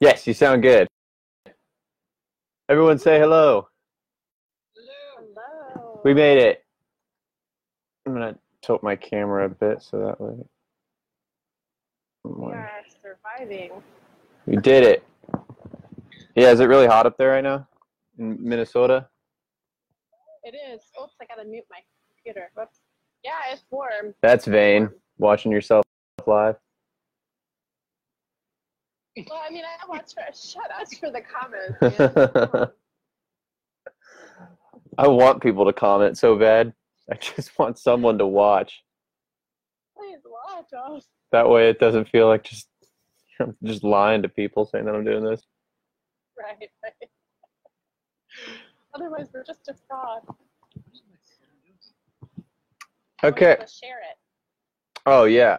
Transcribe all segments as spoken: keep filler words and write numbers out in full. Yes, you sound good. Everyone say hello. Hello. Hello. We made it. I'm going to tilt my camera a bit so that way. We are surviving. We did it. Yeah, is it really hot up there right now in Minnesota? It is. Oops, I got to mute my computer. Whoops. Yeah, it's warm. That's vain, watching yourself live. Well, I mean, I watch for, shut us for the comments. Man. I want people to comment so bad. I just want someone to watch. Please watch us. That way it doesn't feel like just I'm just lying to people saying that I'm doing this. Right, right. Otherwise, we're just a fraud. Okay. Share it. Oh, yeah.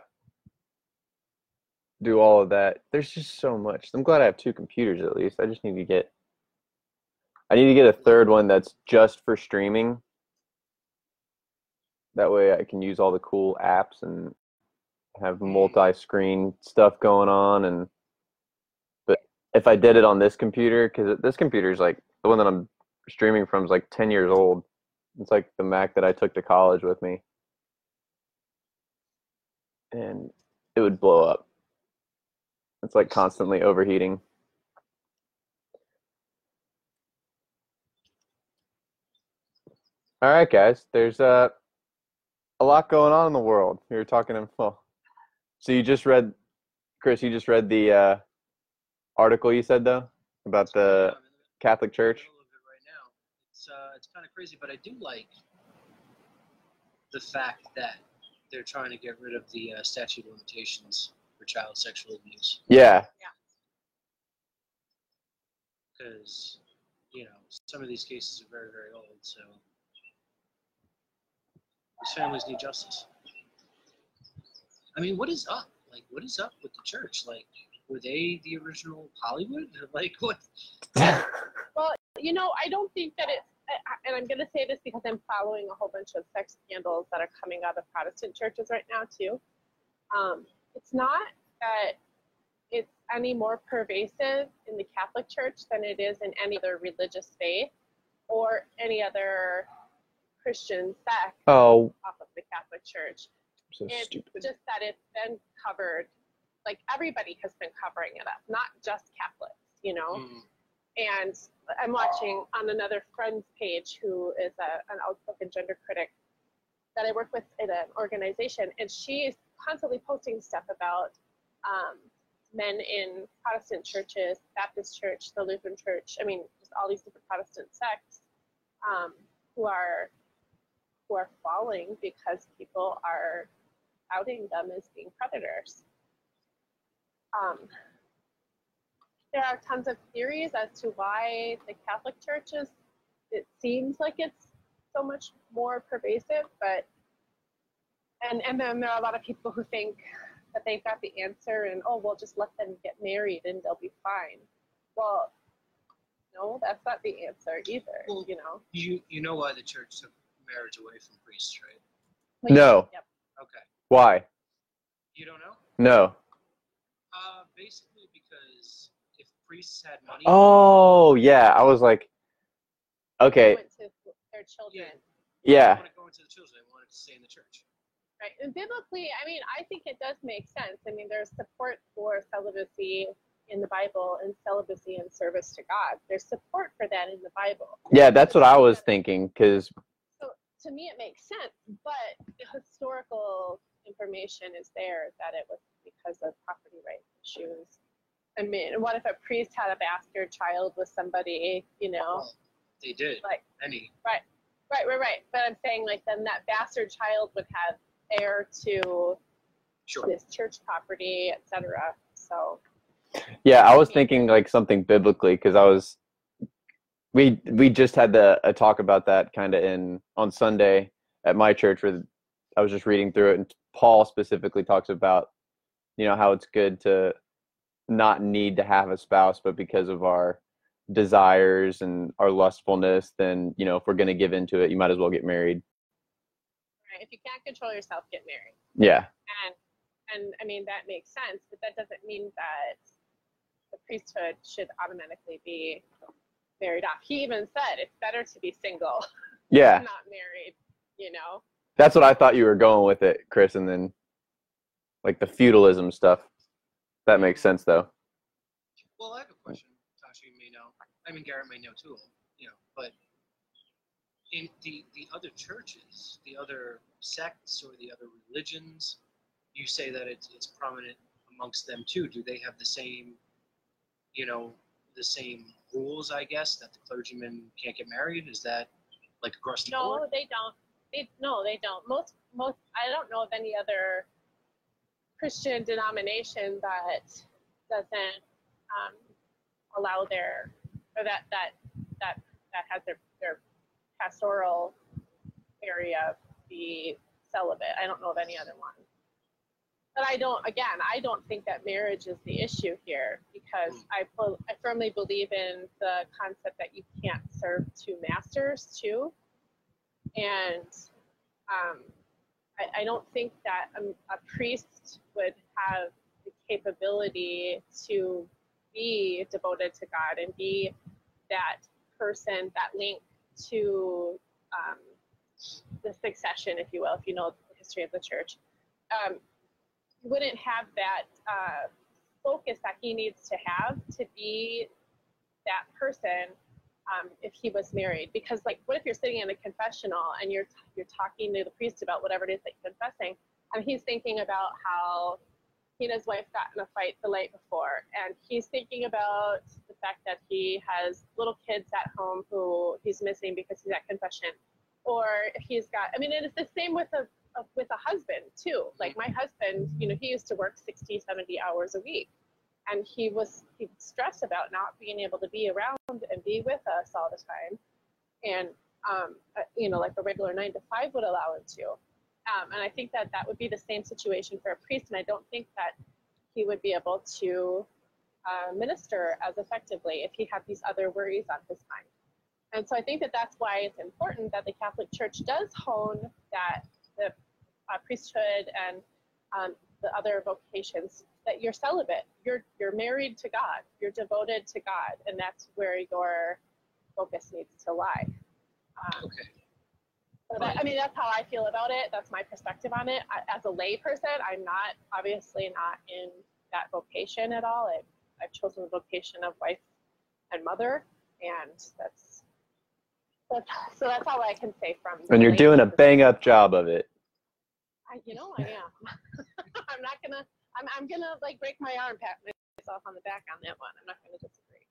Do all of that. There's just so much. I'm glad I have two computers at least. I just need to get I need to get a third one that's just for streaming. That way I can use all the cool apps and have multi-screen stuff going on. And but if I did it on this computer, because this computer is like the one that I'm streaming from is like ten years old. It's like the Mac that I took to college with me, and it would blow up. It's like constantly overheating. All right, guys. There's uh, a lot going on in the world. We were talking in well. So you just read, Chris, you just read the uh, article you said, though, about the Catholic Church. It's, uh, it's kind of crazy, but I do like the fact that they're trying to get rid of the uh, statute of limitations for child sexual abuse. Yeah. Yeah. Because, you know, some of these cases are very, very old, so these families need justice. I mean, what is up? Like, what is up with the church? Like, were they the original Hollywood? Like, what? Well, you know, I don't think that it's, and I'm going to say this because I'm following a whole bunch of sex scandals that are coming out of Protestant churches right now, too. Um, it's not that it's any more pervasive in the Catholic Church than it is in any other religious faith or any other Christian sect oh. off of the Catholic Church. So it's stupid. Just that it's been covered, like everybody has been covering it up, not just Catholics, you know? Mm. And I'm watching on another friend's page who is a, an outspoken gender critic that I work with in an organization, and she is constantly posting stuff about um, men in Protestant churches, Baptist church, the Lutheran church, I mean, just all these different Protestant sects um, who are who are falling because people are outing them as being predators. Um, There are tons of theories as to why the Catholic Church is, it seems like it's so much more pervasive, but, and, and then there are a lot of people who think that they've got the answer and, oh, well, just let them get married and they'll be fine. Well, no, that's not the answer either, well, you know? You you know why the church took marriage away from priests, right? Wait, no. Yep. Okay. Why? You don't know? No. Uh, basically because... priests had money. Oh yeah, I was like, okay. They went to their children. Yeah. They wanted to go into the children. They wanted to stay in the church. Right, and biblically, I mean, I think it does make sense. I mean, there's support for celibacy in the Bible and celibacy in service to God. There's support for that in the Bible. Yeah, that's what I was thinking, because. So to me, it makes sense, but the historical information is there that it was because of property rights issues. I mean, what if a priest had a bastard child with somebody, you know? Well, they did. Like, any. Right, right, right, right. But I'm saying, like, then that bastard child would have heir to sure. this church property, et cetera. So. Yeah, I was thinking, like, something biblically, because I was, we we just had the, a talk about that kind of in on Sunday at my church where I was just reading through it, and Paul specifically talks about, you know, how it's good to not need to have a spouse, but because of our desires and our lustfulness, then, you know, if we're going to give into it, you might as well get married. Right. If you can't control yourself, get married. Yeah. And, and I mean, that makes sense, but that doesn't mean that the priesthood should automatically be married off. He even said it's better to be single. Yeah. Not married, you know. That's what I thought you were going with it, Chris, and then like the feudalism stuff. That makes sense though. Well, I have a question, Tasha, you may know. I mean, Garrett may know too, you know, but in the, the other churches, the other sects or the other religions, you say that it's, it's prominent amongst them too. Do they have the same, you know, the same rules, I guess, that the clergyman can't get married? Is that like across the board? No, they don't. They, no, they don't. Most, most, I don't know of any other Christian denomination that doesn't um, allow their, or that, that, that, that has their, their pastoral area be celibate. I don't know of any other one. But I don't, again, I don't think that marriage is the issue here, because I, I firmly believe in the concept that you can't serve two masters, too. And um, I, I don't think that a, a priest would have the capability to be devoted to God and be that person, that link to um, the succession, if you will, if you know the history of the church. Um, wouldn't have that uh, focus that he needs to have to be that person um, if he was married. Because, like, what if you're sitting in a confessional and you're you're talking to the priest about whatever it is that you're confessing, and he's thinking about how he and his wife got in a fight the night before, and he's thinking about the fact that he has little kids at home who he's missing because he's at confession, or if he's got, I mean, it's the same with a with a husband too. Like my husband, you know, he used to work sixty, seventy hours a week, and he was he was stressed about not being able to be around and be with us all the time. And, um, you know, like a regular nine to five would allow him to. Um, and I think that that would be the same situation for a priest. And I don't think that he would be able to uh, minister as effectively if he had these other worries on his mind. And so I think that that's why it's important that the Catholic Church does hone that the uh, priesthood and um, the other vocations, that you're celibate, you're you're married to God, you're devoted to God, and that's where your focus needs to lie. Um, okay. So that, I mean, that's how I feel about it. That's my perspective on it. I, as a lay person, I'm not obviously not in that vocation at all. I've, I've chosen the vocation of wife and mother, and that's. So that's all I can say from. And you're doing a bang-up job of it. I, you know, I am. I'm not gonna. I'm. I'm gonna like break my arm, pat myself on the back on that one. I'm not gonna disagree.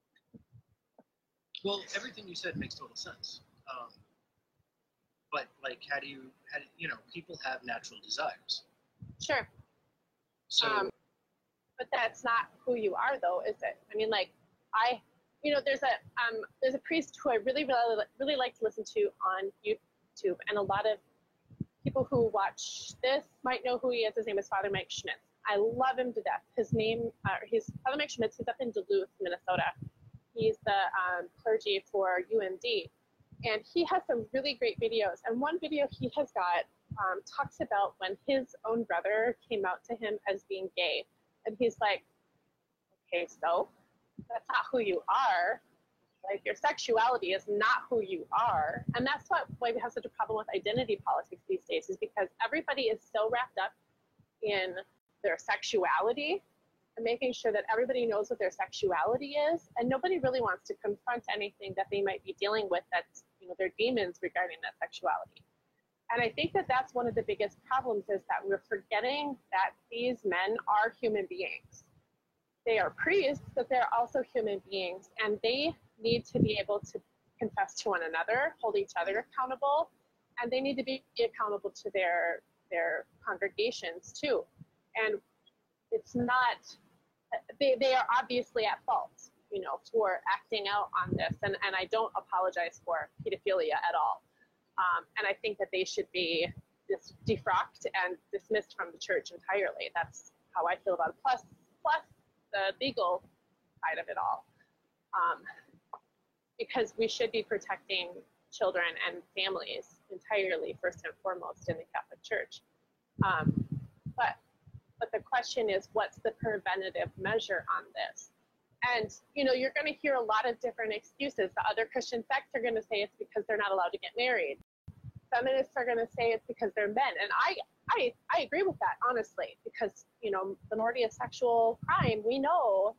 Well, everything you said makes total sense. Um, but like, how do you? How do you know? People have natural desires. Sure. So. Um, but that's not who you are, though, is it? I mean, like, I. You know, there's a um, there's a priest who I really, really, really like to listen to on YouTube, and a lot of people who watch this might know who he is. His name is Father Mike Schmitz. I love him to death. His name, uh, he's Father Mike Schmitz. He's up in Duluth, Minnesota. He's the um, clergy for U M D, and he has some really great videos. And one video he has got um, talks about when his own brother came out to him as being gay, and he's like, okay, so. That's not who you are. Like, your sexuality is not who you are. And that's what why we have such a problem with identity politics these days, is because everybody is so wrapped up in their sexuality and making sure that everybody knows what their sexuality is, and nobody really wants to confront anything that they might be dealing with, that's, you know, their demons regarding that sexuality. And I think that that's one of the biggest problems, is that we're forgetting that these men are human beings. They are priests, but they're also human beings, and they need to be able to confess to one another, hold each other accountable, and they need to be accountable to their their congregations too. And it's not, they, they are obviously at fault, you know, for acting out on this, and, and I don't apologize for pedophilia at all. Um, and I think that they should be just defrocked and dismissed from the church entirely. That's how I feel about it. Plus, plus, the legal side of it all, um, because we should be protecting children and families entirely, first and foremost, in the Catholic Church. Um, but but the question is, what's the preventative measure on this? And, you know, you're going to hear a lot of different excuses. The other Christian sects are going to say it's because they're not allowed to get married. Feminists are going to say it's because they're men. And I, I, I agree with that, honestly, because, you know, the minority of sexual crime, we know,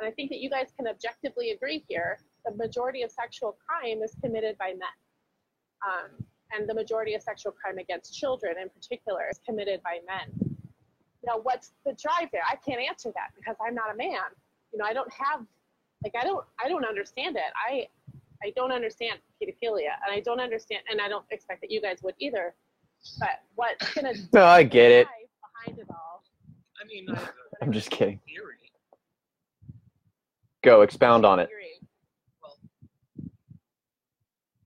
and I think that you guys can objectively agree here, the majority of sexual crime is committed by men. Um, and the majority of sexual crime against children in particular is committed by men. Now, what's the drive there? I can't answer that because I'm not a man. You know, I don't have, like, I don't, I don't understand it. I, I don't understand pedophilia, and I don't understand, and I don't expect that you guys would either. But what's gonna? No, I get it. Behind it all. I mean, I, I'm just kidding. Theory. Go expound on it. Well,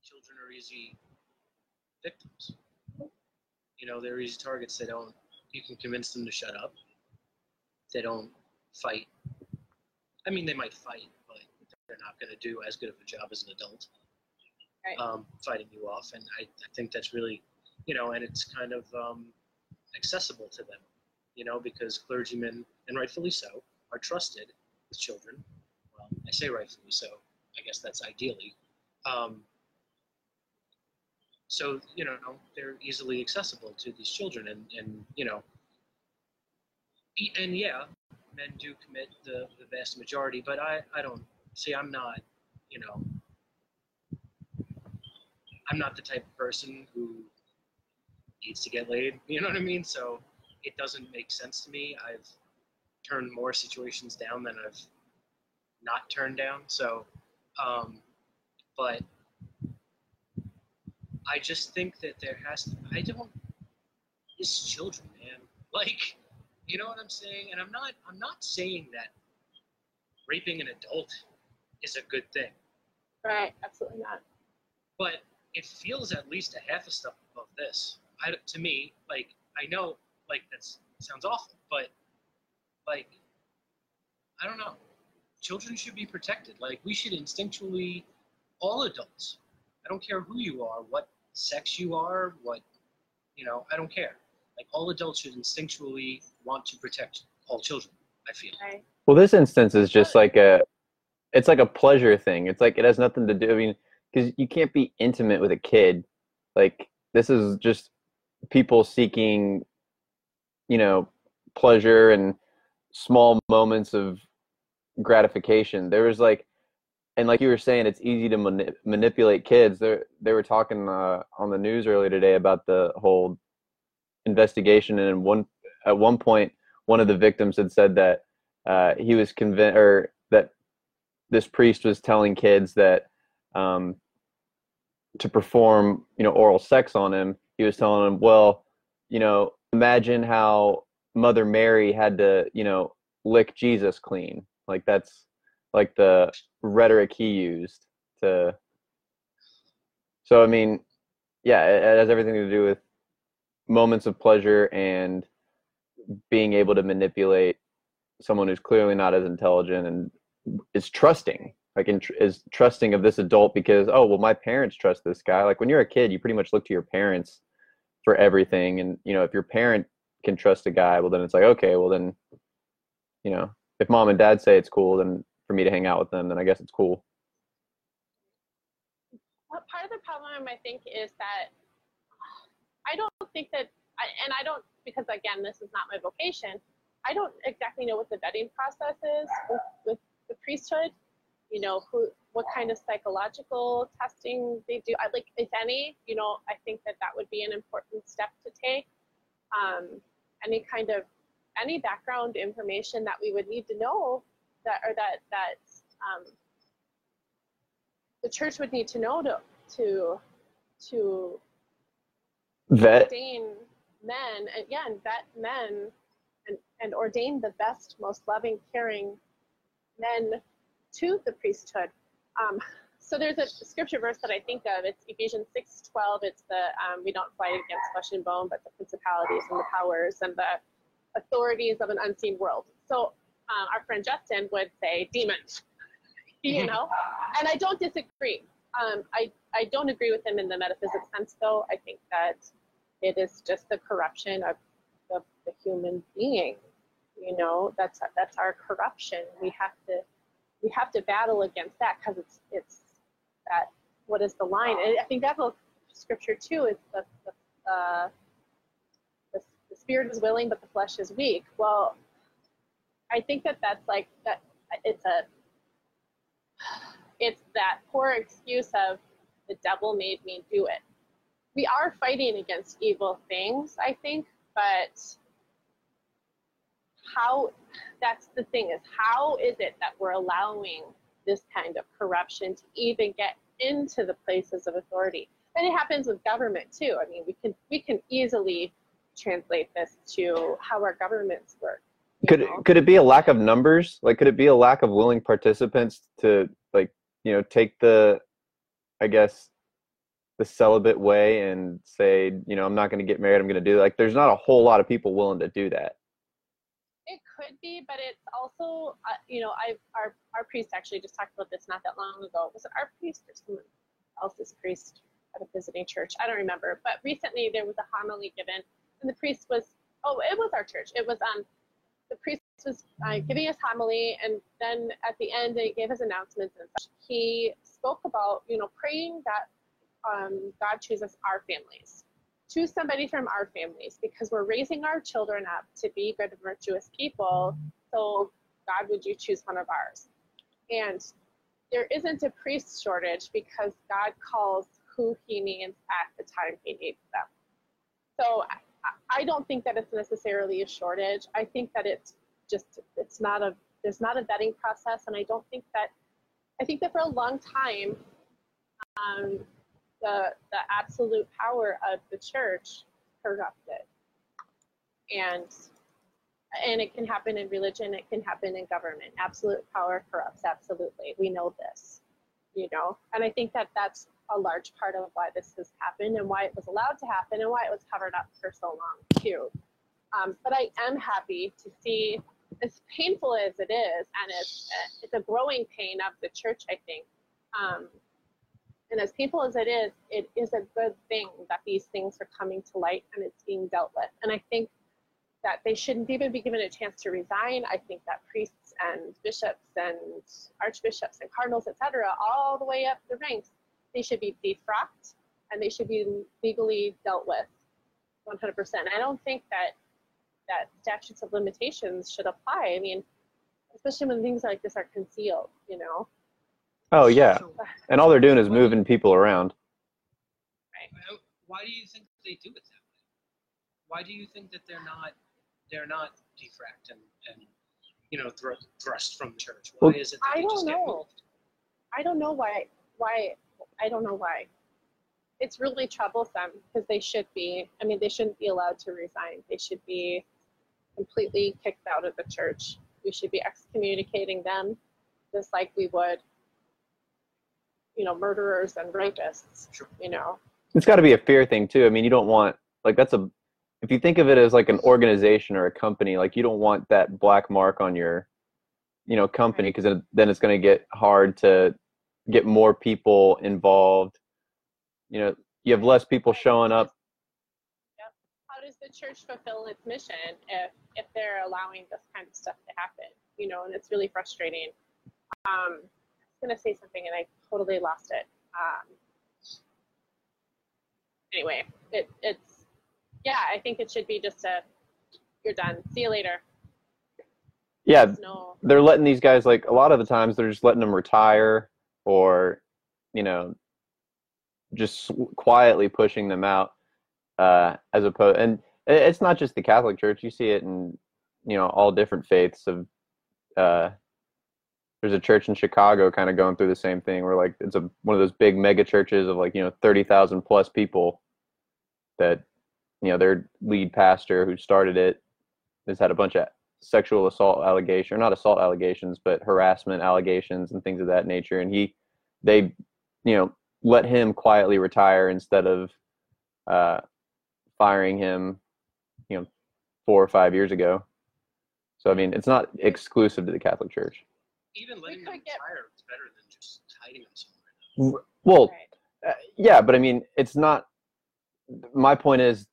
children are easy victims. You know, they're easy targets. They don't. You can convince them to shut up. They don't fight. I mean, they might fight, but they're not going to do as good of a job as an adult right. um, fighting you off. And I, I think that's really, you know, and it's kind of um, accessible to them, you know, because clergymen, and rightfully so, are trusted with children. Well, I say rightfully so. I guess that's ideally. Um, so, you know, they're easily accessible to these children. And, and you know, and yeah. Men do commit the, the vast majority, but I, I don't, see, I'm not, you know, I'm not the type of person who needs to get laid, you know what I mean? So it doesn't make sense to me. I've turned more situations down than I've not turned down. So, um, but I just think that there has to, I don't, it's children, man, like, you know what I'm saying? And I'm not I'm not saying that raping an adult is a good thing. Right, absolutely not. But it feels at least a half a step above this. I, to me, like, I know, like, that sounds awful, but, like, I don't know. Children should be protected. Like, we should instinctually, all adults, I don't care who you are, what sex you are, what, you know, I don't care. Like, all adults should instinctually want to protect all children, I feel. Right. Well, this instance is just like a, it's like a pleasure thing. It's like, it has nothing to do, I mean, because you can't be intimate with a kid. Like, this is just people seeking, you know, pleasure and small moments of gratification. There was like, and like you were saying, it's easy to mani- manipulate kids. They're, they were talking uh, on the news earlier today about the whole investigation, and in one at one point one of the victims had said that uh he was convinced, or that this priest was telling kids that um to perform, you know, oral sex on him. He was telling them, well, you know, imagine how Mother Mary had to, you know, lick Jesus clean. Like, that's like the rhetoric he used to, so I mean, yeah, it, it has everything to do with moments of pleasure and being able to manipulate someone who's clearly not as intelligent and is trusting, like in, is trusting of this adult because, oh, well, my parents trust this guy. Like, when you're a kid, you pretty much look to your parents for everything. And, you know, if your parent can trust a guy, well, then it's like, okay, well, then, you know, if mom and dad say it's cool, then for me to hang out with them, then I guess it's cool. Well, part of the problem, I think, is that I don't think that, and I don't, because again, this is not my vocation, I don't exactly know what the vetting process is with, with the priesthood, you know, who, what kind of psychological testing they do. I like, if any, you know, I think that that would be an important step to take. Um, any kind of, any background information that we would need to know that, or that, that um, the church would need to know to, to, to, Vet men again, vet men, and, and ordain the best, most loving, caring men to the priesthood. Um, so there's a scripture verse that I think of. It's Ephesians six twelve. It's the um, we don't fight against flesh and bone, but the principalities and the powers and the authorities of an unseen world. So um, our friend Justin would say demons, you know, and I don't disagree. Um, I, I don't agree with him in the metaphysics sense, though. I think that it is just the corruption of, of the human being. You know, that's that's our corruption. We have to we have to battle against that, because it's it's that what is the line? And I think that whole scripture too is the the, uh, the the spirit is willing, but the flesh is weak. Well, I think that that's like that. It's a it's that poor excuse of the devil made me do it. We are fighting against evil things, I think, but how, that's the thing is, how is it that we're allowing this kind of corruption to even get into the places of authority? And it happens with government too. I mean, we can we can easily translate this to how our governments work. Could it, could it be a lack of numbers? Like, could it be a lack of willing participants to, like, you know, take the, I guess, the celibate way and say, you know, I'm not going to get married, I'm going to do that. Like, there's not a whole lot of people willing to do that. It could be, but it's also, uh, you know, I've, our, our priest actually just talked about this not that long ago. Was it our priest or someone else's priest at a visiting church? I don't remember. But recently there was a homily given, and the priest was, oh, it was our church. It was, um, the priest was uh, giving us homily, and then at the end they gave us announcements and such. He spoke about, you know, praying that um, God chooses our families. Choose somebody from our families, because we're raising our children up to be good, virtuous people. So, God, would you choose one of ours? And there isn't a priest shortage, because God calls who he needs at the time he needs them. So I don't think that it's necessarily a shortage. I think that it's just, it's not a, there's not a vetting process. And I don't think that, I think that for a long time, um, The, the absolute power of the church corrupted, and and it can happen in religion, it can happen in government. Absolute power corrupts absolutely. We know this, you know, and I think that that's a large part of why this has happened, and why it was allowed to happen, and why it was covered up for so long too. Um, but I am happy to see, as painful as it is, and it's it's a growing pain of the church, I think. Um, And as painful as it is, it is a good thing that these things are coming to light and it's being dealt with. And I think that they shouldn't even be given a chance to resign. I think that priests and bishops and archbishops and cardinals, et cetera, all the way up the ranks, they should be defrocked and they should be legally dealt with one hundred percent. I don't think that, that statutes of limitations should apply. I mean, especially when things like this are concealed, you know. Oh, yeah. And all they're doing is moving people around. Right. Why do you think they do it that way? Why do you think that they're not they're not defracked and, and you know, thr thrust from the church? Why well, is it that I they don't just know. Get moved? I don't know why. Why? I don't know why. It's really troublesome, because they should be. I mean, they shouldn't be allowed to resign. They should be completely kicked out of the church. We should be excommunicating them just like we would, you know, murderers and rapists, you know. It's got to be a fear thing too. I mean, you don't want, like, that's a, if you think of it as like an organization or a company, like, you don't want that black mark on your, you know, company, because right. Then it's going to get hard to get more people involved. You know, you have less people showing up. Yep. How does the church fulfill its mission if, if they're allowing this kind of stuff to happen? You know, and it's really frustrating. Um, going to say something and I totally lost it. Um, anyway, it, it's, yeah, I think it should be just a, you're done, see you later. Yeah, no. They're letting these guys, like, a lot of the times they're just letting them retire, or, you know, just quietly pushing them out, uh, as opposed, and it's not just the Catholic Church, you see it in, you know, all different faiths of, uh, there's a church in Chicago kind of going through the same thing, where, like, it's a one of those big mega churches of, like, you know, thirty thousand plus people, that, you know, their lead pastor who started it has had a bunch of sexual assault allegations, or not assault allegations, but harassment allegations and things of that nature. And he, they, you know, let him quietly retire instead of uh, firing him, you know, four or five years ago. So, I mean, it's not exclusive to the Catholic Church. Even letting them retire is better than just hiding them somewhere. Well, uh, yeah, but I mean, it's not. My point is,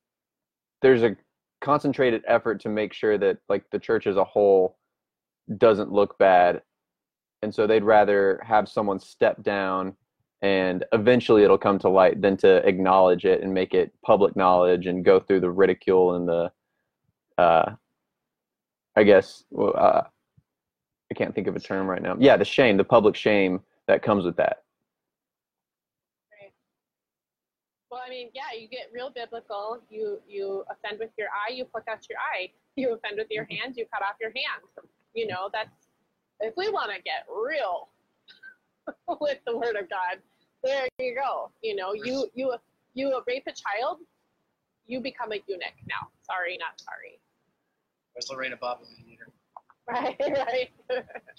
there's a concentrated effort to make sure that, like, the church as a whole doesn't look bad And so they'd rather have someone step down and eventually it'll come to light than to acknowledge it and make it public knowledge and go through the ridicule and the, uh, I guess, uh, I can't think of a term right now. Yeah, the shame, the public shame that comes with that. Right. Well, I mean, yeah, you get real biblical. You, you offend with your eye, you pluck out your eye. You offend with your hand, you cut off your hand. You know, that's, if we want to get real with the word of God, there you go. You know, you, you, you rape a child, you become a eunuch now. Sorry, not sorry. Where's Lorena Bob? Right, right.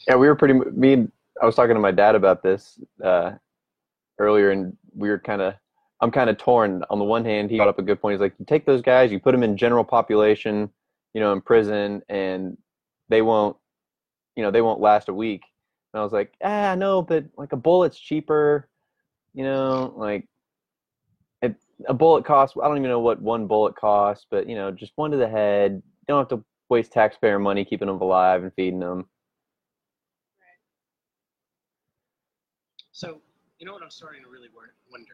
Yeah, we were pretty, me and, I was talking to my dad about this uh, earlier, and we were kind of, I'm kind of torn. On the one hand, he brought up a good point. He's like, you take those guys, you put them in general population, you know, in prison, and they won't, you know, they won't last a week. And I was like, ah, no, but like a bullet's cheaper, you know, like it, a bullet costs, I don't even know what one bullet costs, but, you know, just one to the head. You don't have to waste taxpayer money keeping them alive and feeding them. Right. So, you know what I'm starting to really wonder?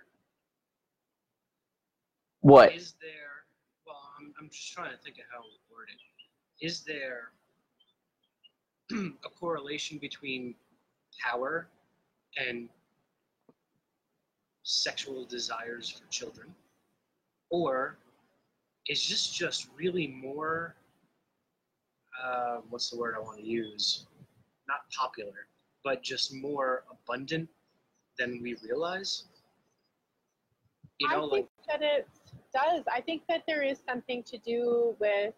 What? Is there, well, I'm, I'm just trying to think of how it's worded. Is there a correlation between power and sexual desires for children, or is this just really more uh, what's the word I want to use, not popular, but just more abundant than we realize? You know, I think like, that it does. I think that there is something to do with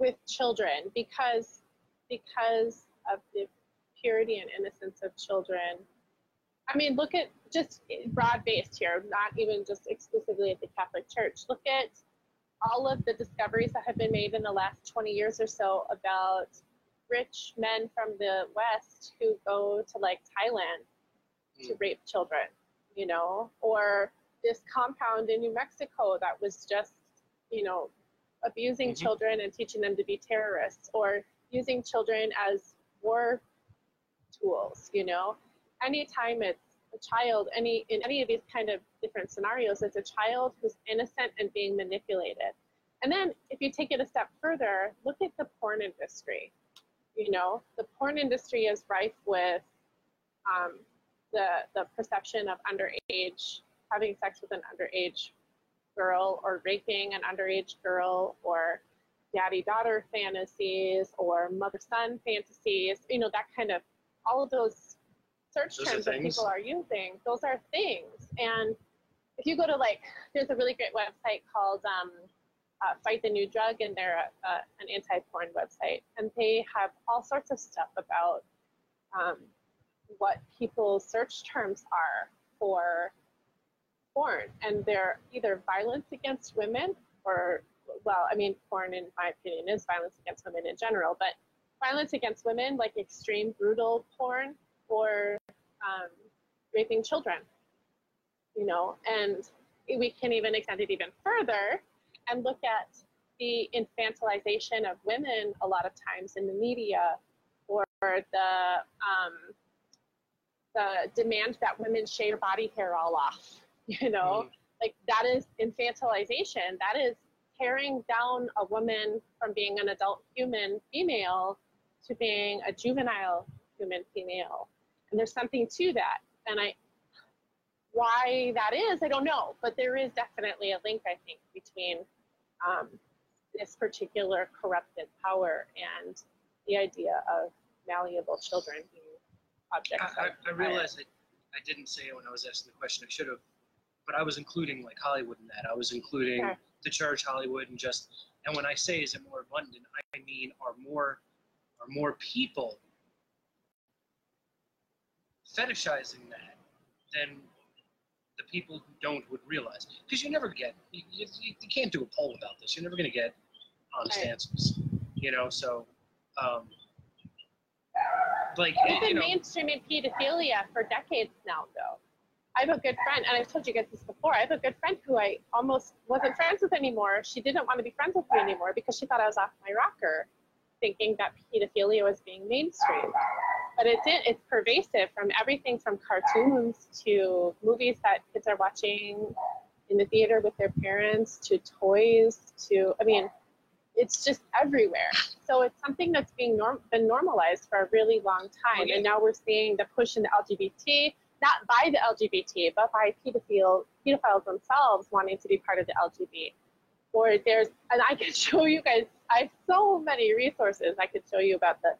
with children, because because of the purity and innocence of children. I mean, look at, just broad-based here, not even just exclusively at the Catholic Church. Look at all of the discoveries that have been made in the last twenty years or so about rich men from the West who go to, like, Thailand mm. to rape children, you know, or this compound in New Mexico that was just, you know, abusing mm-hmm. children and teaching them to be terrorists, or using children as war tools, you know. Anytime it's a child, any in any of these kind of different scenarios, it's a child who's innocent and being manipulated. And then if you take it a step further, look at the porn industry. You know, the porn industry is rife with um, the the perception of underage, having sex with an underage girl, or raping an underage girl, or daddy-daughter fantasies, or mother-son fantasies, you know, that kind of, all of those search those terms that people are using, those are things. And if you go to, like, there's a really great website called um, uh, Fight the New Drug, and they're a, a, an anti-porn website, and they have all sorts of stuff about um, what people's search terms are for porn, and they're either violence against women, or, well, I mean, porn, in my opinion, is violence against women in general, but violence against women, like extreme brutal porn, or um, raping children, you know. And we can even extend it even further and look at the infantilization of women a lot of times in the media, or the um, the demand that women shave their body hair all off. You know, like, that is infantilization. That is tearing down a woman from being an adult human female to being a juvenile human female. And there's something to that. And I, why that is, I don't know. But there is definitely a link, I think, between um, this particular corrupted power and the idea of malleable children being objects. I, I, I realize that I didn't say it when I was asking the question. I should have. But I was including, like, Hollywood in that. I was including yeah. the church, Hollywood, and just, and when I say is it more abundant, I mean are more are more people fetishizing that than the people who don't would realize. Because you never get, you, you, you can't do a poll about this. You're never going to get honest right. answers, you know, so, um, like, We've been mainstreaming pedophilia for decades now, though. I have a good friend, and I've told you guys this before, I have a good friend who I almost wasn't friends with anymore. She didn't want to be friends with me anymore because she thought I was off my rocker, thinking that pedophilia was being mainstreamed. But it's in, it's pervasive, from everything from cartoons to movies that kids are watching in the theater with their parents, to toys, to, I mean, it's just everywhere. So it's something that's being norm- been normalized for a really long time. And now we're seeing the push in the L G B T, not by the L G B T, but by pedophile, pedophiles themselves wanting to be part of the L G B T. Or there's, and I can show you guys, I have so many resources I could show you about the,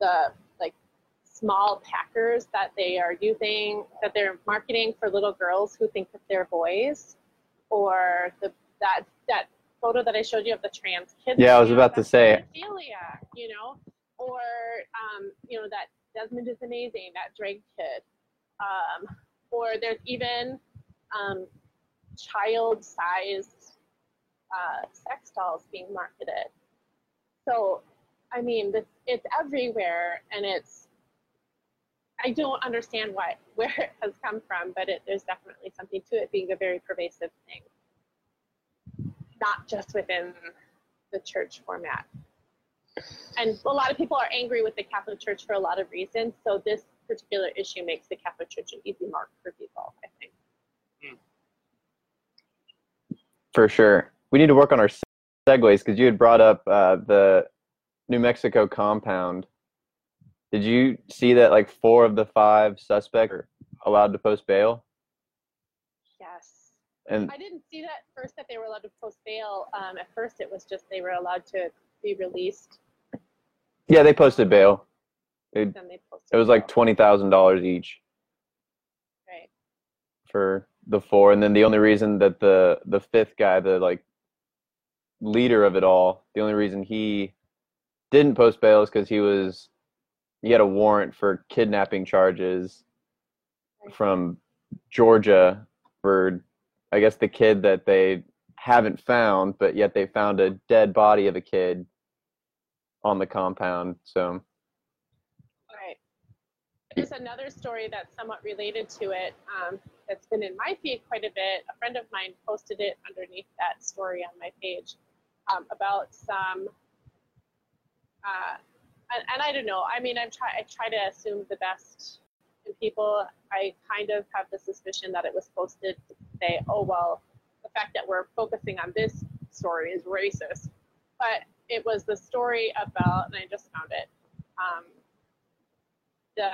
the like small packers that they are using, that they're marketing for little girls who think that they're boys, or the that that photo that I showed you of the trans kids. Yeah, I was about to say. Pedophilia, you know, or um, you know, that Desmond is amazing, that drag kid, um, or there's even um, child-sized Uh, sex dolls being marketed. So, I mean, this, it's everywhere, and it's, I don't understand why, where it has come from, but it, there's definitely something to it being a very pervasive thing, not just within the church format. And a lot of people are angry with the Catholic Church for a lot of reasons, so this particular issue makes the Catholic Church an easy mark for people, I think. For sure. We need to work on our segues, because you had brought up uh, the New Mexico compound. Did you see that like four of the five suspects are allowed to post bail? Yes. And I didn't see that first, that they were allowed to post bail. Um, at first it was just they were allowed to be released. Yeah, they posted bail. It, then they posted it was bail. Like twenty thousand dollars each. Right. For the four. And then the only reason that the the fifth guy, the like leader of it all, the only reason he didn't post bail is because he was he had a warrant for kidnapping charges from Georgia for, I guess, the kid that they haven't found, but yet they found a dead body of a kid on the compound. So right, there's another story that's somewhat related to it, um that's been in my feed quite a bit. A friend of mine posted it underneath that story on my page, um, about some, uh, and, and I don't know, I mean, I'm try, I try to assume the best in people. I kind of have the suspicion that it was posted to say, oh, well, the fact that we're focusing on this story is racist. But it was the story about, and I just found it, um, the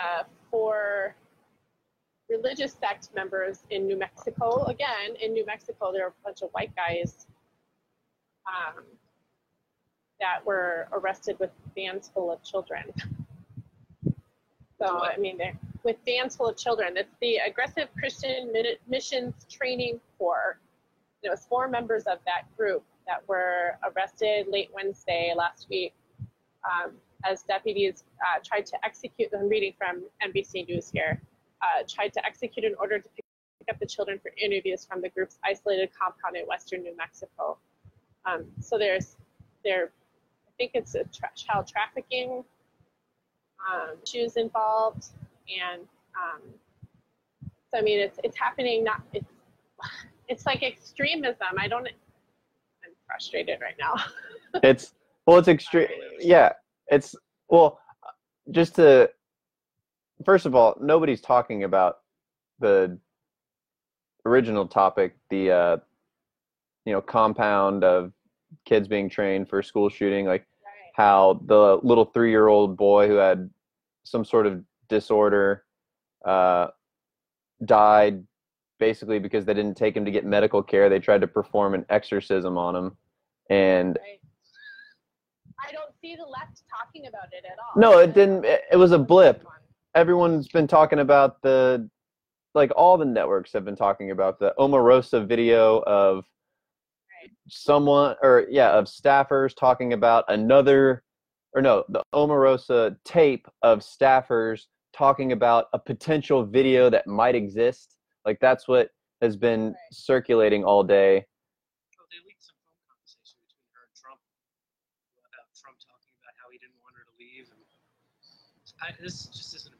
four religious sect members in New Mexico. Again, in New Mexico, there were a bunch of white guys um, that were arrested with vans full of children. So, I mean, they're with vans full of children. It's the Aggressive Christian Missions Training Corps. There was four members of that group that were arrested late Wednesday last week um, as deputies uh, tried to execute, I'm reading from N B C News here, Uh, tried to execute an order to pick up the children for interviews from the group's isolated compound in western New Mexico. Um, so there's, there, I think it's a tra- child trafficking um, issues involved, and um, so I mean it's it's happening. Not it's it's like extremism. I don't. I'm frustrated right now. it's well, it's extreme. Yeah, it's well, just to. First of all, nobody's talking about the original topic, the uh, you know, compound of kids being trained for school shooting, like right. How the little three-year-old boy who had some sort of disorder uh, died basically because they didn't take him to get medical care. They tried to perform an exorcism on him, and right. I don't see the left talking about it at all. No, it didn't. It, it was a blip. Everyone's been talking about the, like all the networks have been talking about the Omarosa video of right. someone, or yeah, of staffers talking about another, or no, the Omarosa tape of staffers talking about a potential video that might exist. Like that's what has been right. circulating all day. Oh, they leaked some phone conversation between her and Trump about Trump talking about how he didn't want her to leave. And I, this just isn't.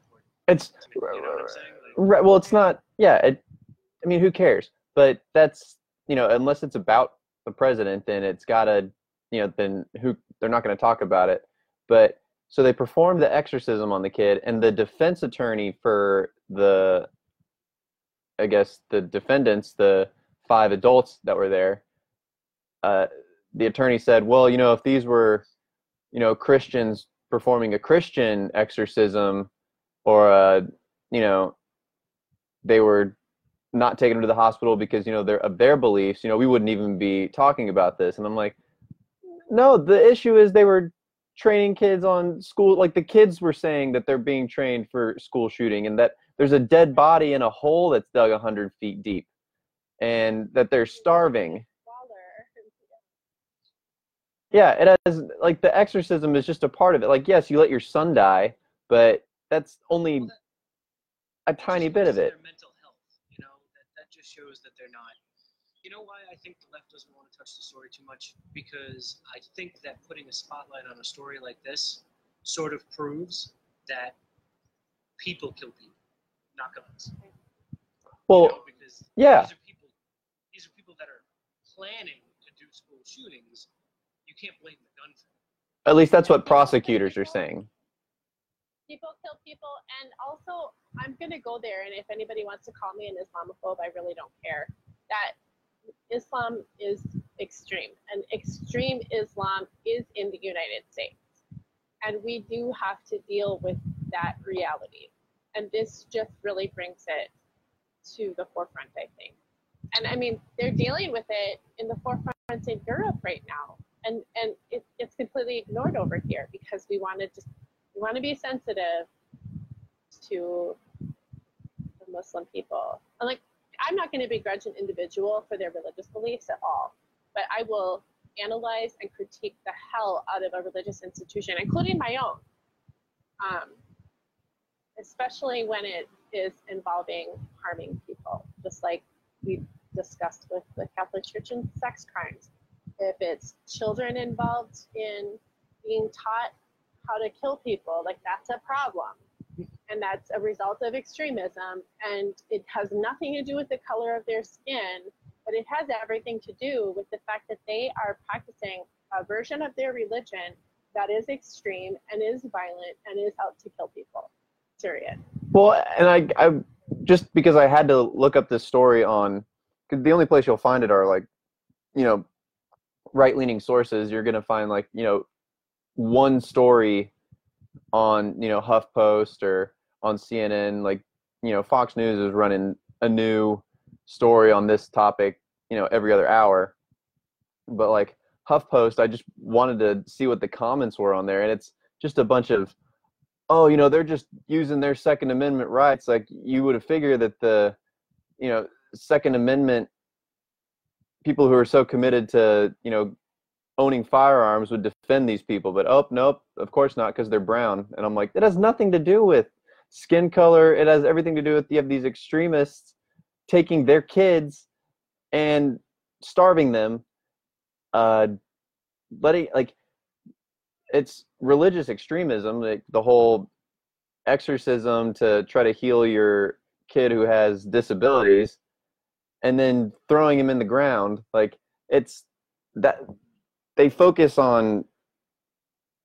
It's you know what I'm saying? Like, right. Well, it's not. Yeah. It, I mean, who cares? But that's, you know, unless it's about the president, then it's gotta, you know, then who they're not going to talk about it. But So they performed the exorcism on the kid, and the defense attorney for the, I guess, the defendants, the five adults that were there, uh, the attorney said, well, you know, if these were, you know, Christians performing a Christian exorcism, or, uh, you know, they were not taken to the hospital because, you know, they're of their beliefs, you know, we wouldn't even be talking about this. And I'm like, no, the issue is they were training kids on school, like the kids were saying that they're being trained for school shooting, and that there's a dead body in a hole that's dug one hundred feet deep, and that they're starving. Yeah, it has, like, the exorcism is just a part of it. Like, yes, you let your son die, but that's only well, that, a tiny bit of it. Their mental health, you know, that, that just shows that they're not. You know why I think the left doesn't want to touch the story too much? Because I think that putting a spotlight on a story like this sort of proves that people kill people, not guns. Well, you know, because yeah. These are people, these are people that are planning to do school shootings. You can't blame the gun for it. At least that's what prosecutors are saying. People kill people, and also, I'm going to go there, and if anybody wants to call me an Islamophobe, I really don't care. That Islam is extreme, and extreme Islam is in the United States, and we do have to deal with that reality, and this just really brings it to the forefront, I think. And I mean, they're dealing with it in the forefront in Europe right now, and and it, it's completely ignored over here because we want to just we want to be sensitive to the Muslim people. And like, I'm not going to begrudge an individual for their religious beliefs at all, but I will analyze and critique the hell out of a religious institution, including my own, um, especially when it is involving harming people, just like we discussed with the Catholic Church and sex crimes. If it's children involved in being taught how to kill people, like, that's a problem. And that's a result of extremism, and it has nothing to do with the color of their skin, but it has everything to do with the fact that they are practicing a version of their religion that is extreme and is violent and is out to kill people, period. Well, and I, I just because I had to look up this story on, because the only place you'll find it are, like, you know, right-leaning sources. You're going to find, like, you know, one story on, you know, HuffPost or on C N N, like, you know, Fox News is running a new story on this topic, you know, every other hour. But like HuffPost, I just wanted to see what the comments were on there, and it's just a bunch of, oh, you know, they're just using their Second Amendment rights. Like, you would have figured that the, you know, Second Amendment people who are so committed to, you know, owning firearms would defend these people, but oh, nope, of course not, because they're brown. And I'm like, it has nothing to do with skin color. It has everything to do with, you have these extremists taking their kids and starving them. Uh, letting, like, it's religious extremism, like the whole exorcism to try to heal your kid who has disabilities, and then throwing him in the ground. Like, it's that. They focus on,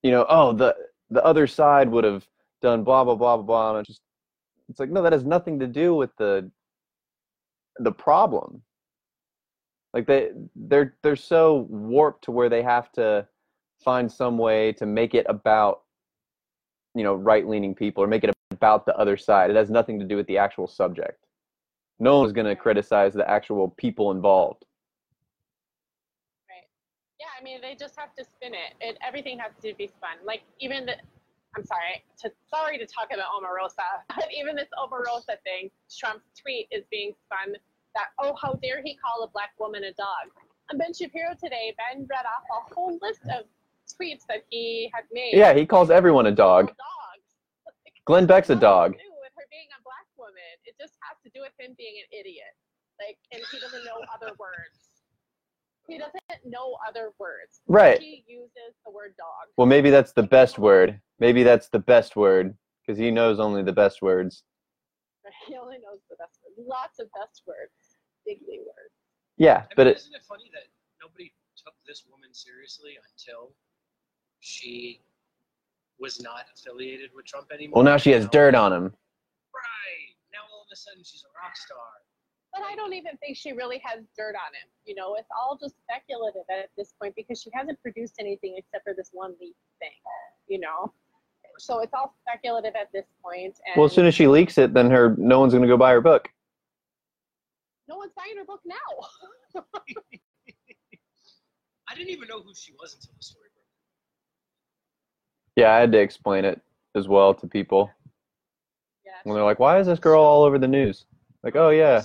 you know, oh, the the other side would have done blah blah blah blah, and it's just, it's like, no, that has nothing to do with the the problem. Like, they they're they're so warped to where they have to find some way to make it about, you know, right-leaning people, or make it about the other side. It has nothing to do with the actual subject. No one's going to criticize the actual people involved. Yeah, I mean, they just have to spin it. It everything has to be spun. Like, even the, I'm sorry, to, sorry to talk about Omarosa, but even this Omarosa thing, Trump's tweet is being spun that, oh, how dare he call a black woman a dog. And Ben Shapiro today, Ben read off a whole list of tweets that he had made. Yeah, he calls everyone a dog. Dogs. Like, Glenn Beck's a dog. It has to do with her being a black woman. It just has to do with him being an idiot. Like, and he doesn't know other words. He doesn't know other words. Right. He uses the word dog. Well, maybe that's the best word. Maybe that's the best word, because he knows only the best words. He only knows the best words. Lots of best words. Diggly words. Yeah, I but mean, it, isn't it funny that nobody took this woman seriously until she was not affiliated with Trump anymore. Well, now she has dirt on him. Right. Now all of a sudden she's a rock star. But I don't even think she really has dirt on him. You know, it's all just speculative at this point because she hasn't produced anything except for this one leak thing, you know. So it's all speculative at this point. And well, as soon as she leaks it, then her no one's going to go buy her book. No one's buying her book now. I didn't even know who she was until the story broke. Yeah, I had to explain it as well to people. Yeah. When they're like, why is this girl all over the news? Like, oh, yeah.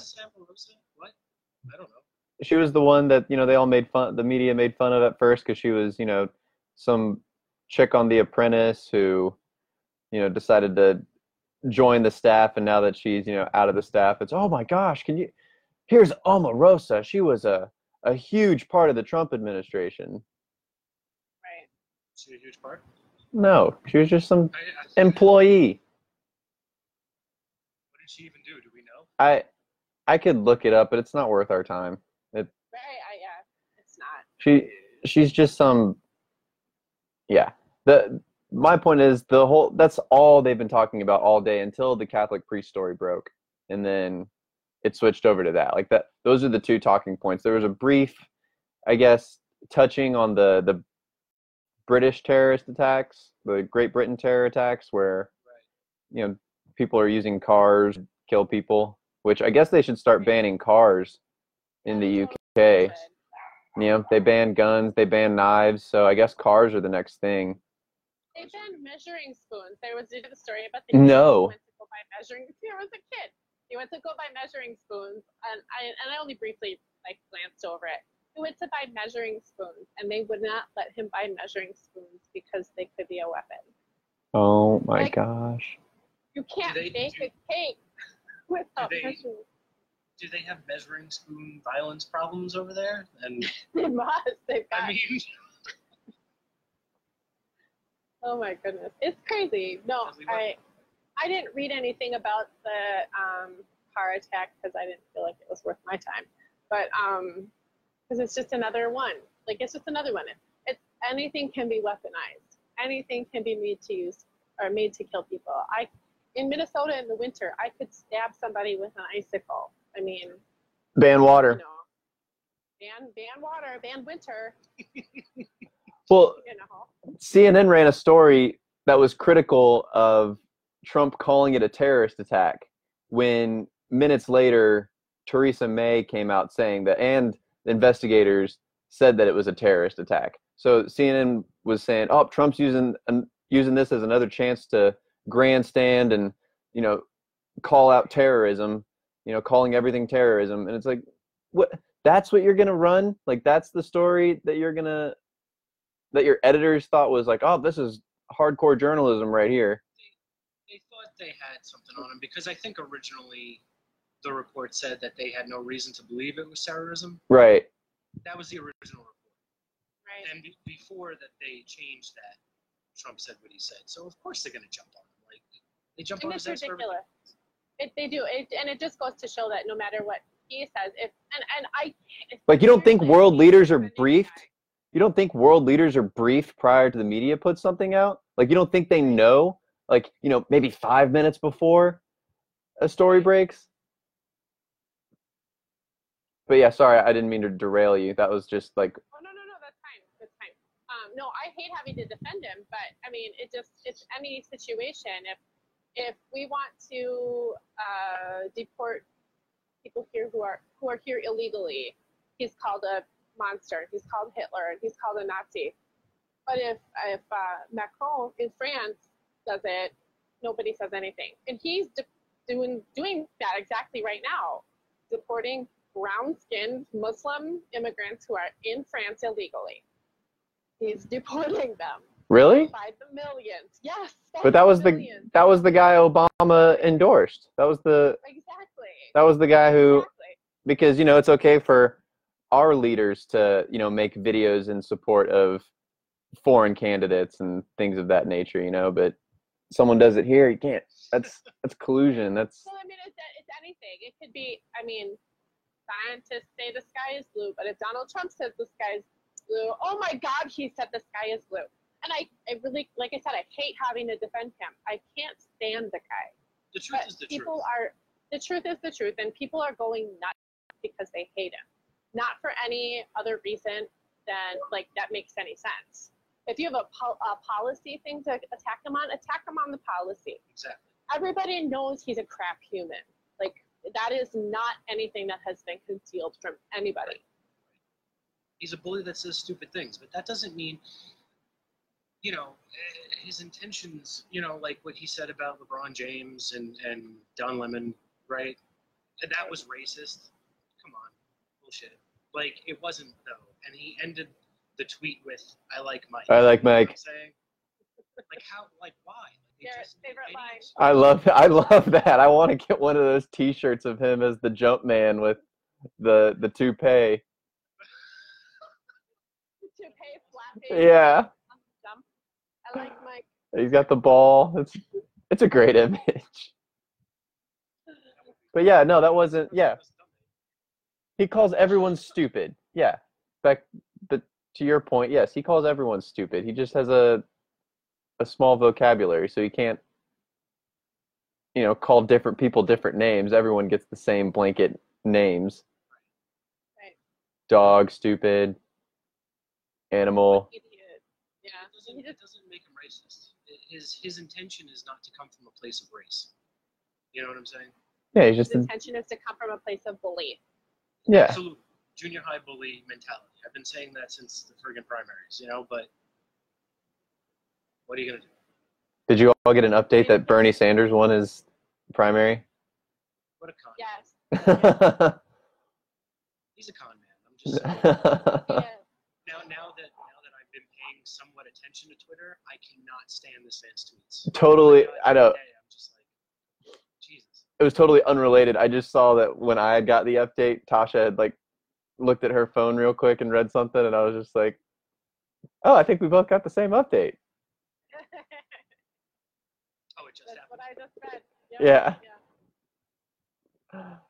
What? I don't know. She was the one that, you know, they all made fun, the media made fun of at first because she was, you know, some chick on The Apprentice who, you know, decided to join the staff, and now that she's, you know, out of the staff, it's, oh my gosh, can you, here's Omarosa. She was a, a huge part of the Trump administration. Right. She was a huge part? No, she was just some I, I, employee. What did she even do? Do we know? I I could look it up, but it's not worth our time. It, right, I, yeah, it's not. She She's just some, yeah. The my point is the whole that's all they've been talking about all day until the Catholic priest story broke, and then it switched over to that. Like that, those are the two talking points. There was a brief, I guess, touching on the the British terrorist attacks, the Great Britain terror attacks, where right. you know people are using cars to kill people, which I guess they should start banning cars in the U K. You know, they ban guns, they ban knives, so I guess cars are the next thing. They banned measuring spoons. There was, did you hear the story about the kid? No. He went to go by measuring. There was a kid. He went to go by measuring spoons, and I and I only briefly like glanced over it. He went to buy measuring spoons, and they would not let him buy measuring spoons because they could be a weapon. Oh my like, gosh! You can't they, make do, a cake without they, measuring spoons. Do they have measuring spoon violence problems over there? And they must. They've got. I mean, oh my goodness, it's crazy. No, I, I didn't read anything about the um, car attack because I didn't feel like it was worth my time. But um, because it's just another one. Like it's just another one. It's, it's anything can be weaponized. Anything can be made to use or made to kill people. I, in Minnesota in the winter, I could stab somebody with an icicle. I mean, ban water. You know, ban ban water, ban winter. Well, you know. C N N ran a story that was critical of Trump calling it a terrorist attack when minutes later Theresa May came out saying that, and investigators said that it was a terrorist attack. So C N N was saying, "Oh, Trump's using um, using this as another chance to grandstand and, you know, call out terrorism." You know, calling everything terrorism, and it's like, what? That's what you're gonna run? Like, that's the story that you're gonna, that your editors thought was like, oh, this is hardcore journalism right here. They, they thought they had something on him because I think originally the report said that they had no reason to believe it was terrorism. Right. That was the original report. Right. And be, before that, they changed that. Trump said what he said, so of course they're gonna jump on him. Like they jump and on his ass for everything. It, they do, it, and it just goes to show that no matter what he says, if and and I like you don't think world leaders are briefed. You don't think world leaders are briefed prior to the media puts something out. Like you don't think they know, like you know, maybe five minutes before a story breaks. But yeah, sorry, I didn't mean to derail you. That was just like. Oh no no no, that's fine, that's fine. Um, no, I hate having to defend him, but I mean, it just it's any situation if. If we want to uh, deport people here who are who are here illegally, he's called a monster. He's called Hitler. And he's called a Nazi. But if if uh, Macron in France does it, nobody says anything. And he's de- doing doing that exactly right now, deporting brown-skinned Muslim immigrants who are in France illegally. He's deporting them. Really? By the millions, yes. But that was millions. the that was the guy Obama endorsed. That was the exactly. That was the guy who, exactly. Because you know it's okay for our leaders to you know make videos in support of foreign candidates and things of that nature, you know. But someone does it here, you can't. That's that's collusion. That's. Well, I mean, it's it's anything. It could be. I mean, scientists say the sky is blue, but if Donald Trump says the sky is blue, oh my God, he said the sky is blue. And I, I really, like I said, I hate having to defend him. I can't stand the guy. The truth but is the people truth. Are, the truth is the truth, and people are going nuts because they hate him. Not for any other reason than, like, that makes any sense. If you have a, po a policy thing to attack him on, attack him on the policy. Exactly. Everybody knows he's a crap human. Like, that is not anything that has been concealed from anybody. Right. Right. He's a bully that says stupid things, but that doesn't mean, you know, his intentions, you know, like what he said about LeBron James and, and Don Lemon, right? That was racist. Come on. Bullshit. Like, it wasn't, though. And he ended the tweet with, I like Mike. I like Mike. You know what I'm saying? Like, how, like, why? Like, just, favorite line. I love, I love that. I want to get one of those T-shirts of him as the jump man with the, the toupee. The toupee flapping. Yeah. I like Mike. He's got the ball. It's, it's a great image. But, yeah, no, that wasn't, yeah. He calls everyone stupid. Yeah. Back, but to your point, yes, he calls everyone stupid. He just has a a small vocabulary, so he can't, you know, call different people different names. Everyone gets the same blanket names. Right. Dog, stupid, animal. Idiot. Yeah. It doesn't, it doesn't make him racist. His, his intention is not to come from a place of race. You know what I'm saying? Yeah, he's just his intention a, is to come from a place of belief. Yeah. Absolute junior high bully mentality. I've been saying that since the friggin' primaries, you know, but what are you going to do? Did you all get an update that Bernie Sanders won his primary? What a con. Yes. He's a con man. I'm just saying. Yeah. Now, now, that, now that I've been paying somewhat attention to Twitter, I cannot stand this man's tweets. Totally. I know. It was totally unrelated. I just saw that when I had got the update, Tasha had like looked at her phone real quick and read something, and I was just like, oh, I think we both got the same update. Oh, it just That's happened. What I just read. Yep. Yeah. yeah.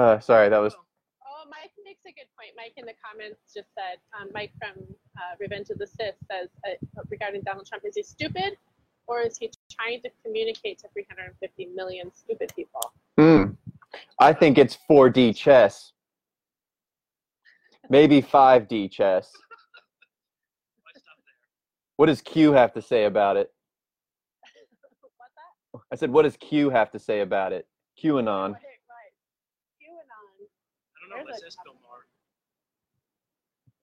Uh, sorry, that was... Oh, Mike makes a good point. Mike in the comments just said, um, Mike from uh, Revenge of the Cis says, uh, regarding Donald Trump, is he stupid? Or is he trying to communicate to three hundred fifty million stupid people? Mm. I think it's four D chess. Maybe five D chess. What does Q have to say about it? What's that? I said, what does Q have to say about it? QAnon. Right, right. QAnon. I don't know if that's Bill Maher.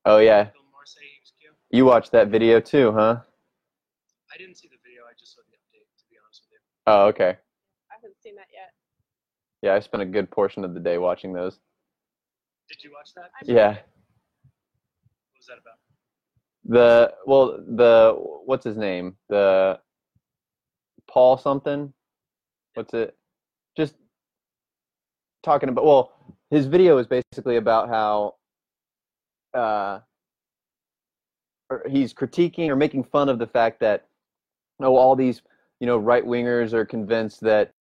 Oh, yeah. Bill Maher say he was Q. You watched that video too, huh? I didn't see the video, I just saw the update, to be honest with you. Oh, okay. I haven't seen that yet. Yeah, I spent a good portion of the day watching those. Did you watch that? Yeah. What was that about? The, well, the, what's his name? The, Paul something? What's it? Just talking about, well, his video is basically about how, uh, he's critiquing or making fun of the fact that, oh, all these, you know, right-wingers are convinced that,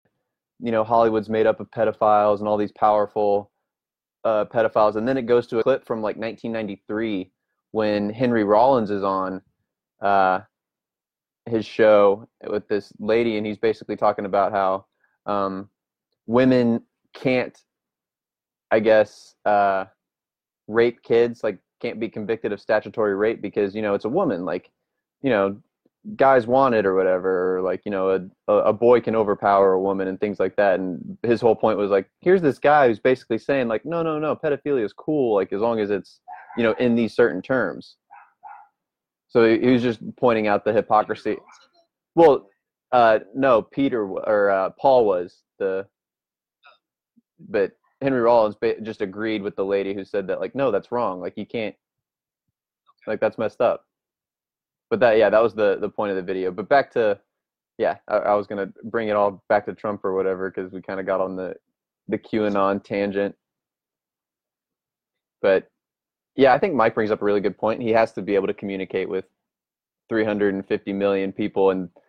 you know, Hollywood's made up of pedophiles and all these powerful uh, pedophiles. And then it goes to a clip from, like, nineteen ninety-three when Henry Rollins is on uh, his show with this lady, and he's basically talking about how um, women can't, I guess, uh, rape kids, like, can't be convicted of statutory rape because, you know, it's a woman, like, you know, guys want it or whatever, or like, you know, a, a boy can overpower a woman and things like that. And his whole point was like, here's this guy who's basically saying like, no, no, no, pedophilia is cool, like, as long as it's, you know, in these certain terms. So he was just pointing out the hypocrisy. Well, uh, no, Peter or uh, Paul was the, but Henry Rollins just agreed with the lady who said that, like, no, that's wrong. Like, you can't, okay. Like, that's messed up. But that, yeah, that was the, the point of the video. But back to, yeah, I, I was going to bring it all back to Trump or whatever, because we kind of got on the, the QAnon tangent. But, yeah, I think Mike brings up a really good point. He has to be able to communicate with three hundred fifty million people, and right.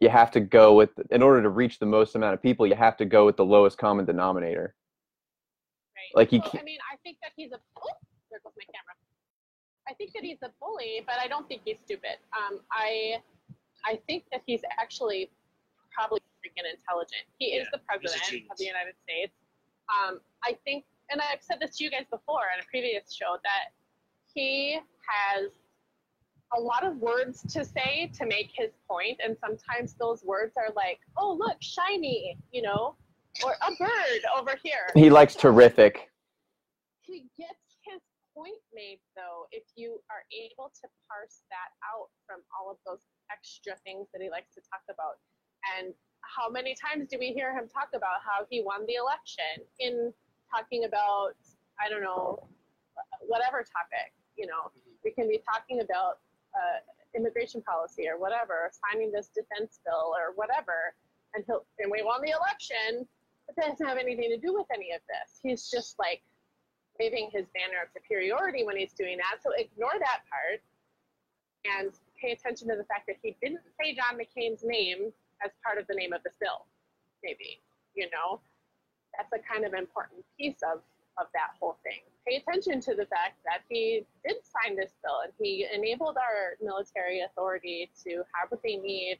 You have to go with, in order to reach the most amount of people, you have to go with the lowest common denominator. Like he so, I mean, I think that he's a. Oh, there goes my camera. I I think that he's a bully, but I don't think he's stupid. Um, I I think that he's actually probably freaking intelligent. He yeah, is the president of the United States. Um, I think, and I've said this to you guys before on a previous show, that he has a lot of words to say to make his point, and sometimes those words are like, oh, look, shiny, you know, or a bird over here. He likes terrific. He gets his point made, though, if you are able to parse that out from all of those extra things that he likes to talk about. And how many times do we hear him talk about how he won the election in talking about, I don't know, whatever topic, you know, we can be talking about uh, immigration policy or whatever, signing this defense bill or whatever, and he'll, and we won the election, but that doesn't have anything to do with any of this. He's just like waving his banner of superiority when he's doing that. So ignore that part and pay attention to the fact that he didn't say John McCain's name as part of the name of the bill, maybe, you know, that's a kind of important piece of, of that whole thing. Pay attention to the fact that he did sign this bill and he enabled our military authority to have what they need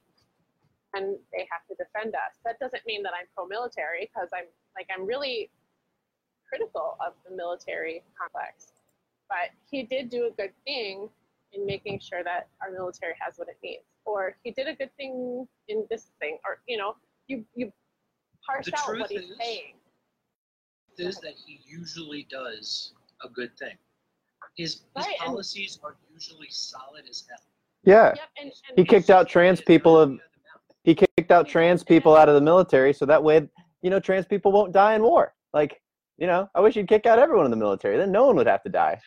and they have to defend us. That doesn't mean that I'm pro-military, because I'm like, I'm really critical of the military complex, but he did do a good thing in making sure that our military has what it needs, or he did a good thing in this thing, or, you know, you, you parse out what he's saying. The truth is that he usually does a good thing. His, his right, policies and, are usually solid as hell. Yeah. Yep, and, and he kicked out trans people of, he kicked out trans people out of the military, so that way, you know, trans people won't die in war. Like, you know, I wish he'd kick out everyone in the military, then no one would have to die.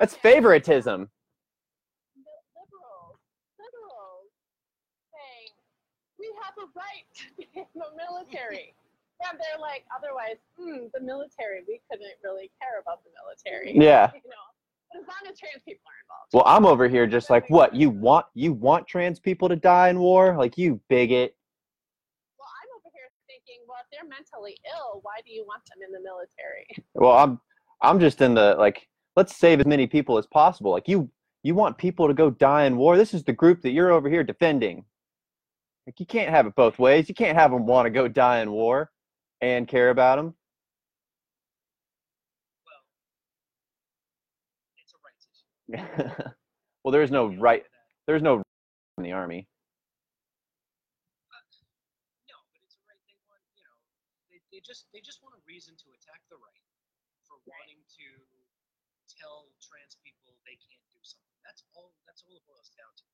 That's favoritism. The liberals, liberals saying, we have a right to be in the military. And they're like, otherwise, mm, the military, we couldn't really care about the military. Yeah. You know, but as long as trans people are involved. Well, I'm over here just like, what, you want you want trans people to die in war? Like, you bigot. Well, I'm over here thinking, well, if they're mentally ill, why do you want them in the military? Well, I'm, I'm just in the, like, let's save as many people as possible. Like, you, you want people to go die in war? This is the group that you're over here defending. Like, you can't have it both ways. You can't have them want to go die in war and care about them. Well, it's a right situation. Well, there's no right. There's no right in the Army. Uh, no, but it's a right. They want, you know, they, they just they just want a reason to attack the right for wanting to tell trans people they can't do something. That's all. That's all it boils down to.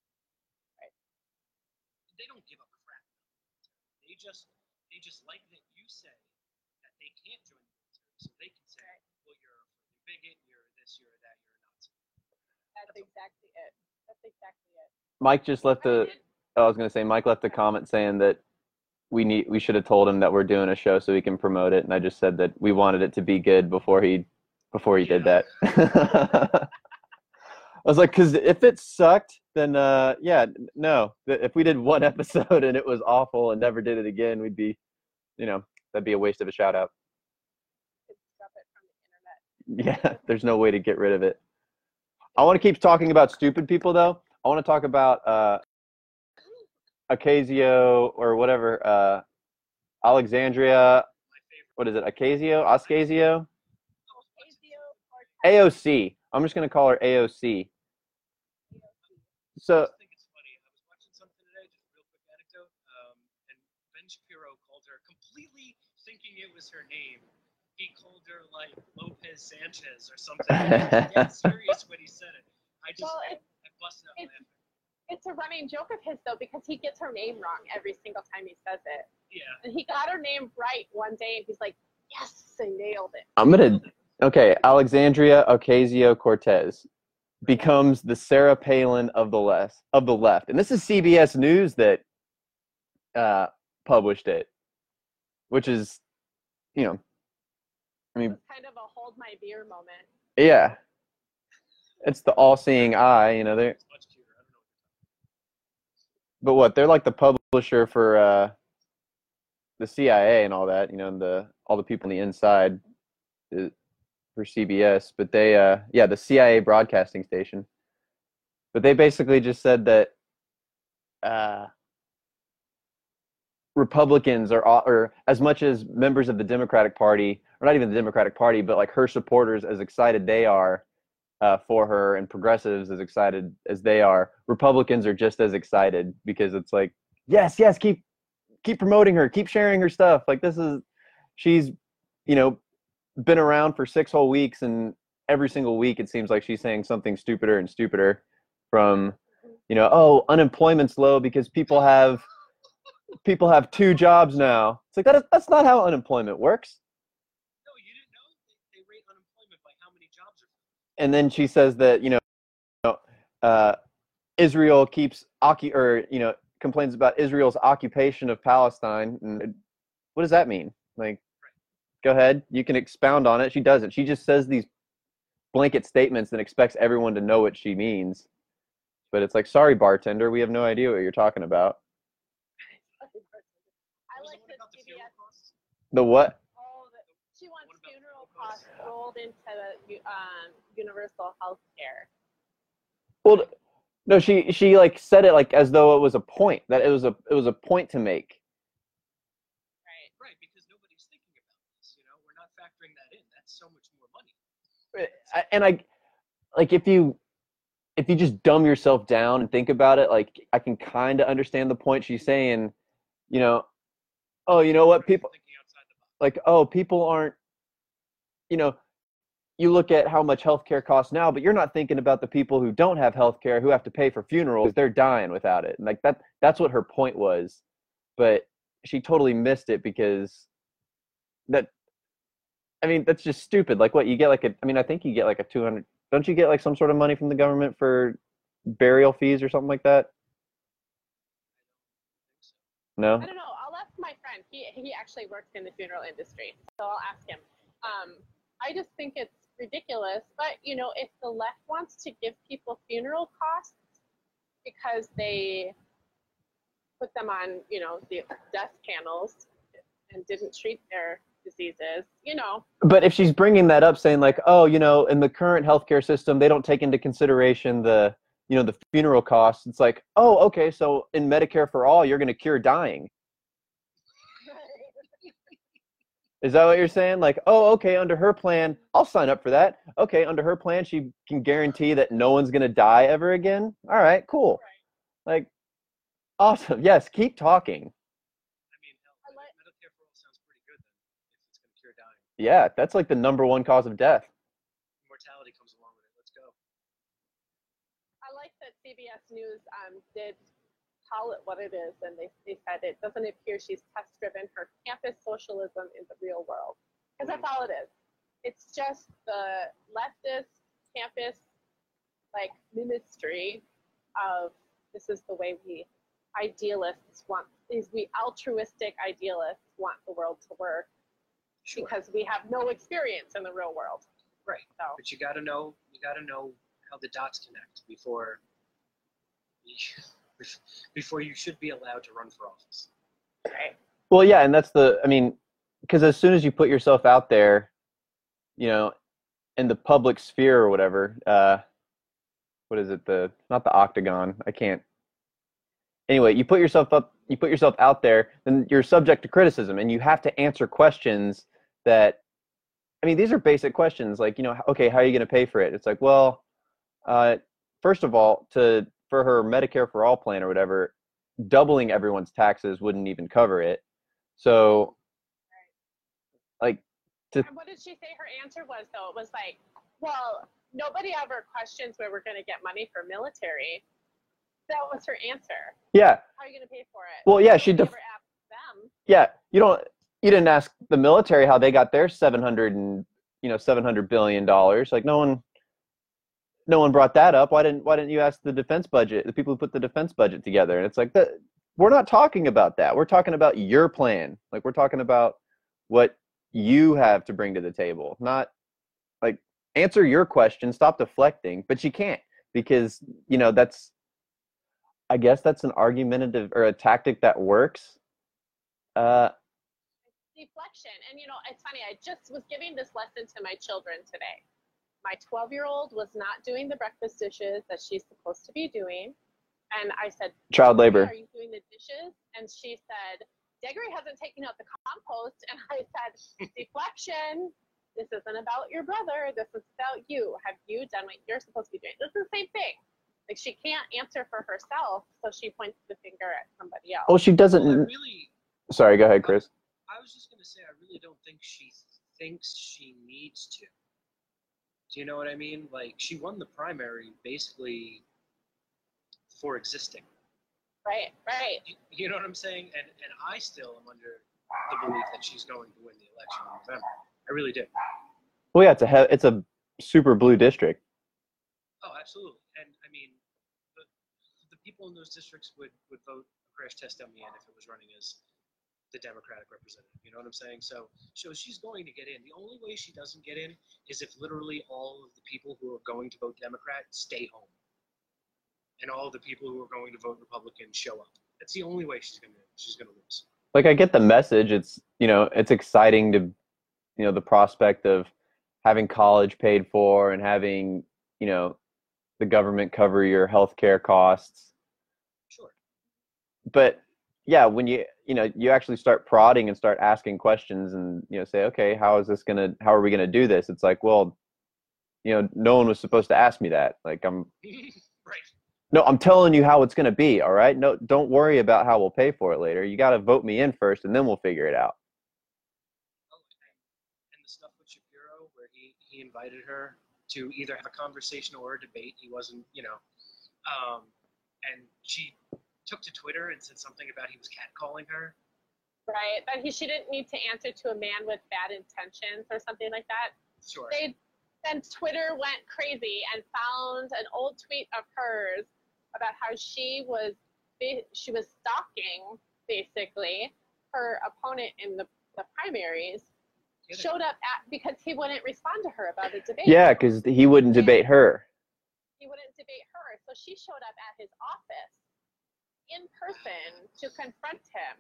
Right? They don't give a crap. They just, they just like that you say that they can't join the military, so they can say, well, you're a bigot, you're this, you're that, you're a Nazi. That's, that's exactly all. it. That's exactly it. Mike just left a. Oh, I was gonna say Mike left a comment saying that we need, we should have told him that we're doing a show so he can promote it, and I just said that we wanted it to be good before he. Before you yeah. did that, I was like, "Cause if it sucked, then uh, yeah, no. If we did one episode and it was awful and never did it again, we'd be, you know, that'd be a waste of a shout out." Yeah, there's no way to get rid of it. I want to keep talking about stupid people, though. I want to talk about uh, Ocasio or whatever, uh, Alexandria. What is it? Ocasio, Oscasio. A O C. I'm just going to call her A O C. So, I just think it's funny. I was watching something today, just a real quick anecdote, um, and Ben Shapiro called her, completely thinking it was her name, he called her like Lopez Sanchez or something. I was serious when he said it. I just, well, I, I busted up laughing. It's a running joke of his, though, because he gets her name wrong every single time he says it. Yeah. And he got her name right one day, and he's like, yes, I nailed it. I'm going to... Okay, Alexandria Ocasio-Cortez becomes the Sarah Palin of the left, of the left. And this is C B S News that uh, published it, which is, you know, I mean... kind of a hold my beer moment. Yeah. It's the all-seeing eye, you know. They're, but what, they're like the publisher for uh, the C I A and all that, you know, and the all the people on the inside... It, for C B S, but they, uh, yeah, the C I A broadcasting station, but they basically just said that uh, Republicans are, or as much as members of the Democratic Party, or not even the Democratic Party, but like her supporters, as excited they are uh, for her, and progressives as excited as they are, Republicans are just as excited, because it's like, yes, yes, keep, keep promoting her, keep sharing her stuff. Like, this is, she's, you know, been around for six whole weeks, and every single week it seems like she's saying something stupider and stupider, from, you know, oh, unemployment's low because people have people have two jobs now. It's like, that is, that's not how unemployment works. No, you didn't know they, they rate unemployment by how many jobs are. And then she says that, you know, uh, Israel keeps occu- or you know complains about Israel's occupation of Palestine. And what does that mean? Like, go ahead. You can expound on it. She doesn't. She just says these blanket statements and expects everyone to know what she means. But it's like, sorry, bartender, we have no idea what you're talking about. I like the, the, the, the what? Oh, the, she wants what funeral costs rolled into the, um, universal health care. Well, no, she she like said it like as though it was a point, that it was a it was a point to make. So much more money. And I, like, if you if you just dumb yourself down and think about it, like, I can kind of understand the point she's saying. You know, oh, you know what, people, like, oh, people aren't, you know, you look at how much healthcare costs now, but you're not thinking about the people who don't have healthcare, who have to pay for funerals, they're dying without it. And like, that that's what her point was, but she totally missed it, because that, I mean, that's just stupid. Like, what, you get like a, I mean, I think you get like a two hundred, don't you get like some sort of money from the government for burial fees or something like that? No? I don't know. I'll ask my friend. He he actually works in the funeral industry, so I'll ask him. Um, I just think it's ridiculous, but, you know, if the left wants to give people funeral costs because they put them on, you know, the death panels and didn't treat their diseases, you know. But if she's bringing that up, saying like, oh, you know, in the current healthcare system, they don't take into consideration the, you know, the funeral costs. It's like, oh, okay, so in Medicare for All, you're going to cure dying. Is that what you're saying? Like, oh, okay, under her plan, I'll sign up for that. Okay, under her plan, she can guarantee that no one's going to die ever again. All right, cool. Right. Like, awesome. Yes, keep talking. Yeah, that's like the number one cause of death. Mortality comes along with it. Let's go. I like that C B S News um, did call it what it is, and they, they said it doesn't appear she's test-driven her campus socialism in the real world, because that's all it is. It's just the leftist campus, like, ministry of this is the way we idealists want, these we altruistic idealists want the world to work. Sure. Because we have no experience in the real world, right? So. But you got to know, you got to know how the dots connect before, you, before you should be allowed to run for office. Right. Well, yeah, and that's the, I mean, because as soon as you put yourself out there, you know, in the public sphere or whatever, uh, what is it? The not the octagon. I can't. Anyway, you put yourself up, you put yourself out there, then you're subject to criticism, and you have to answer questions that, I mean, these are basic questions, like, you know, okay, how are you going to pay for it? It's like, well, uh, first of all, to for her Medicare for All plan or whatever, doubling everyone's taxes wouldn't even cover it. So, right. like, to, and what did she say her answer was? Though it was like, well, nobody ever questions where we're going to get money for military. That was her answer. Yeah. How are you going to pay for it? Well, yeah, she def- never asked them. Yeah, you don't. You didn't ask the military how they got their seven hundred and you know seven hundred billion dollars. Like no one, no one brought that up. Why didn't Why didn't you ask the defense budget? The people who put the defense budget together. And it's like that. We're not talking about that. We're talking about your plan. Like we're talking about what you have to bring to the table. Not like answer your question. Stop deflecting. But she can't because you know that's. I guess that's an argumentative or a tactic that works. Uh, deflection. And, you know, it's funny, I just was giving this lesson to my children today. My twelve-year-old was not doing the breakfast dishes that she's supposed to be doing. And I said, child labor. Are you doing the dishes? And she said, Gregory hasn't taken out the compost. And I said, deflection. This isn't about your brother. This is about you. Have you done what you're supposed to be doing? This is the same thing. Like, she can't answer for herself, so she points the finger at somebody else. Well, she doesn't. Well, really, sorry, go ahead, Chris. I was just going to say, I really don't think she thinks she needs to. Do you know what I mean? Like, she won the primary basically for existing. Right, right. You, you know what I'm saying? And and I still am under the belief that she's going to win the election in November. I really do. Well, yeah, it's a it's a super blue district. Oh, absolutely. And I mean, the, the people in those districts would would vote a crash test dummy in if it was running as the Democratic representative. You know what I'm saying? So, so she's going to get in. The only way she doesn't get in is if literally all of the people who are going to vote Democrat stay home, and all of the people who are going to vote Republican show up. That's the only way she's gonna she's gonna lose. Like, I get the message. It's, you know, it's exciting to, you know, the prospect of having college paid for and having, you know, the government cover your health care costs. Sure. But yeah, when you, you know, you actually start prodding and start asking questions and, you know, say, okay, how is this going to, how are we going to do this? It's like, well, you know, no one was supposed to ask me that. Like, I'm, right. No, I'm telling you how it's going to be. All right. No, don't worry about how we'll pay for it later. You got to vote me in first and then we'll figure it out. He invited her to either have a conversation or a debate. He wasn't, you know, um, and she took to Twitter and said something about he was catcalling her. Right, but he, she didn't need to answer to a man with bad intentions or something like that. Sure. They, then Twitter went crazy and found an old tweet of hers about how she was she was stalking, basically, her opponent in the, the primaries. Showed up at, because he wouldn't respond to her about a debate. Yeah, because he wouldn't debate her. He wouldn't debate her, so she showed up at his office in person to confront him.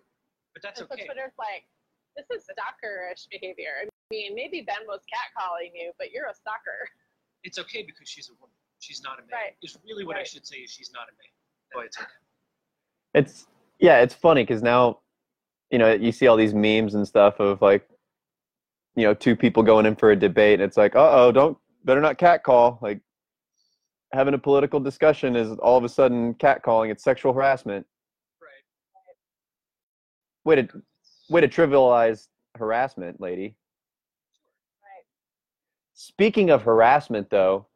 But that's and okay. So Twitter's like, this is stalkerish behavior. I mean, maybe Ben was catcalling you, but you're a stalker. It's okay because she's a woman. She's not a man. Right. Is really what right. I should say is she's not a man. But it's okay. It's, yeah, it's funny because now, you know, you see all these memes and stuff of like, you know, two people going in for a debate, and it's like, uh-oh, don't, better not catcall. Like, having a political discussion is all of a sudden catcalling. It's sexual harassment. Right. Way to, way to trivialize harassment, lady. Right. Speaking of harassment, though,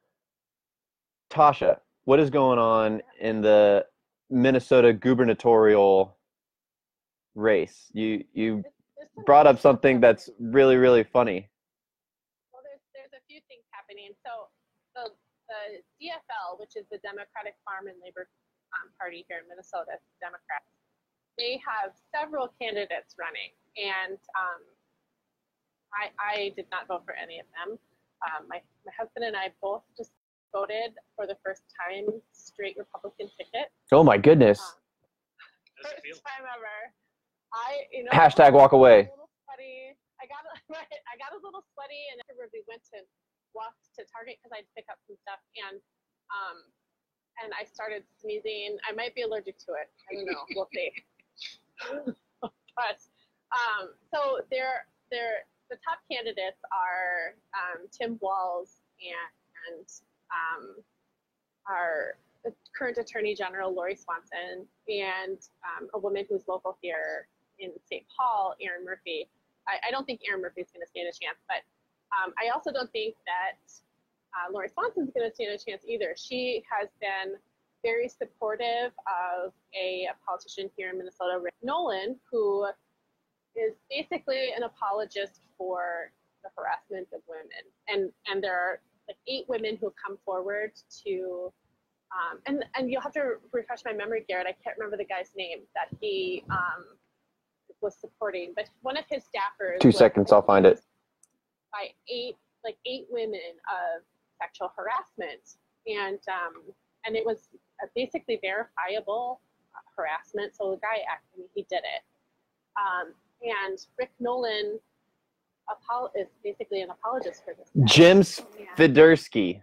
Tasha, what is going on in the Minnesota gubernatorial race? You, you... brought up something that's really, really funny. Well, there's there's a few things happening. So the the D F L, which is the Democratic Farm and Labor um, Party here in Minnesota, Democrats, they have several candidates running, and um, I I did not vote for any of them. Um, my my husband and I both just voted for the first time straight Republican ticket. Oh my goodness! Um, first time ever. I, you know, hashtag walk away. I got a, I got a little sweaty, and everybody went to walk to Target because I'd pick up some stuff, and um, and I started sneezing. I might be allergic to it. I don't know. We'll see. But um, so there, there, the top candidates are um, Tim Walz and, and um, our the current Attorney General Lori Swanson, and um, a woman who's local here in Saint Paul, Erin Murphy. I, I don't think Erin Murphy's going to stand a chance, but um, I also don't think that uh, Lori Swanson's going to stand a chance either. She has been very supportive of a, a politician here in Minnesota, Rick Nolan, who is basically an apologist for the harassment of women. And, and there are like eight women who come forward to Um, and, and you'll have to refresh my memory, Garrett. I can't remember the guy's name that he um, was supporting, but one of his staffers. Two seconds, I'll find it. By eight, like eight women of sexual harassment, and um, and it was basically verifiable harassment. So the guy actually he did it. Um, And Rick Nolan apo- is basically an apologist for this guy. Jim Fidelarsky.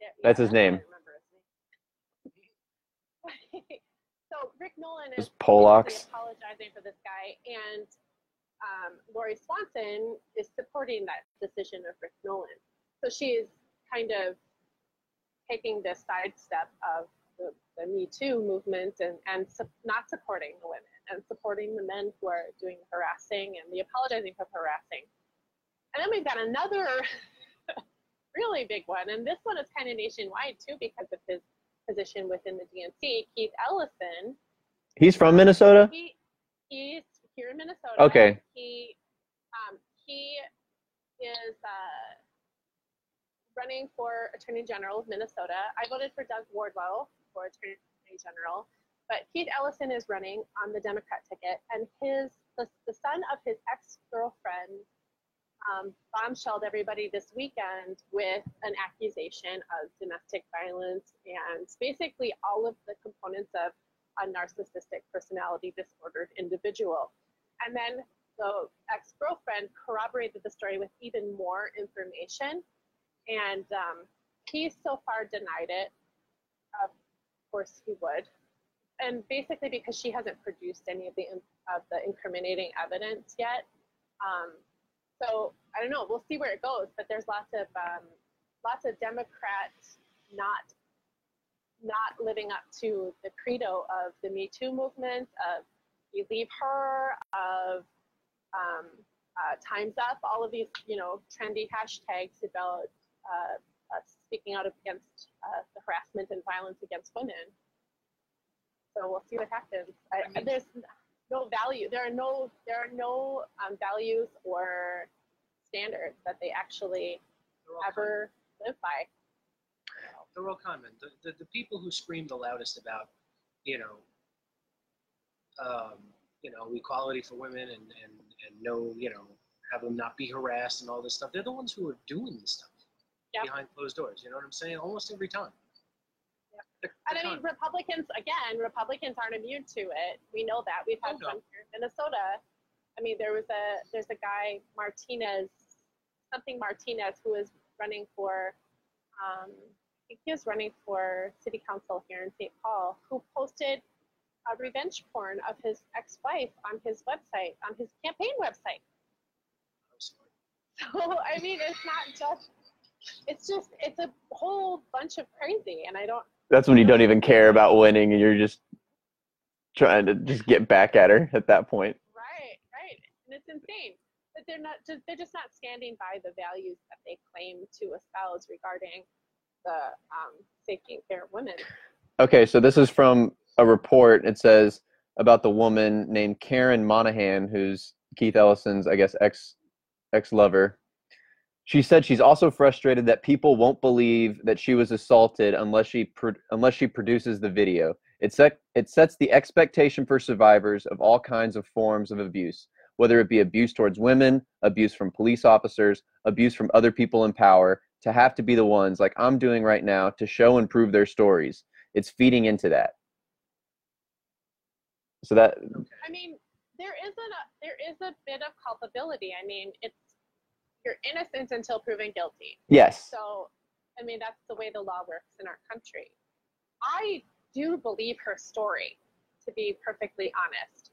Yeah, That's yeah, his name. So Rick Nolan is Polacks. apologizing for this guy, and um, Lori Swanson is supporting that decision of Rick Nolan. So she is kind of taking the sidestep of the, the Me Too movement and, and su- not supporting the women and supporting the men who are doing the harassing and the apologizing for harassing. And then we've got another really big one, and this one is kind of nationwide too because of his position within the D N C, Keith Ellison. He's from Minnesota? He, he's here in Minnesota. Okay. He, um, he is uh, running for Attorney General of Minnesota. I voted for Doug Wardwell for Attorney General, but Keith Ellison is running on the Democrat ticket, and his the, the son of his ex-girlfriend um, bombshelled everybody this weekend with an accusation of domestic violence and basically all of the components of a narcissistic personality disordered individual. And then the ex-girlfriend corroborated the story with even more information, and um, he so far denied it. Of course he would. And basically because she hasn't produced any of the of the incriminating evidence yet. Um, so I don't know, we'll see where it goes, but there's lots of um, lots of Democrats not not living up to the credo of the Me Too movement, of Believe Her, of um, uh, Time's Up, all of these, you know, trendy hashtags about uh, uh, speaking out against uh, the harassment and violence against women. So we'll see what happens. I, I mean, there's no value. There are no there are no um, values or standards that they actually ever con- live by. They're all common. The, the the people who scream the loudest about, you know, um, you know, equality for women and, and, and no, you know, have them not be harassed and all this stuff. They're the ones who are doing this stuff yep. behind closed doors. You know what I'm saying? Almost every time. And I mean, Republicans, again, Republicans aren't immune to it. We know that. We've had oh, no. some here in Minnesota. I mean, there was a, there's a guy, Martinez, something Martinez, who is running for, um, I think he was running for city council here in Saint Paul, who posted a revenge porn of his ex-wife on his website, on his campaign website. So, I mean, it's not just, it's just, it's a whole bunch of crazy, and I don't, That's when you don't even care about winning, and you're just trying to just get back at her at that point. Right, right, and it's insane. But they're not just they're just not standing by the values that they claim to espouse regarding the um, taking care of women. Okay, so this is from a report. It says about the woman named Karen Monahan, who's Keith Ellison's, I guess, ex ex lover. She said she's also frustrated that people won't believe that she was assaulted unless she pro- unless she produces the video. It sec- it sets the expectation for survivors of all kinds of forms of abuse, whether it be abuse towards women, abuse from police officers, abuse from other people in power, to have to be the ones, like I'm doing right now, to show and prove their stories. It's feeding into that. So that I mean, there is a there is a bit of culpability. I mean, it's you're innocent until proven guilty. Yes. So, I mean, that's the way the law works in our country. I do believe her story, to be perfectly honest.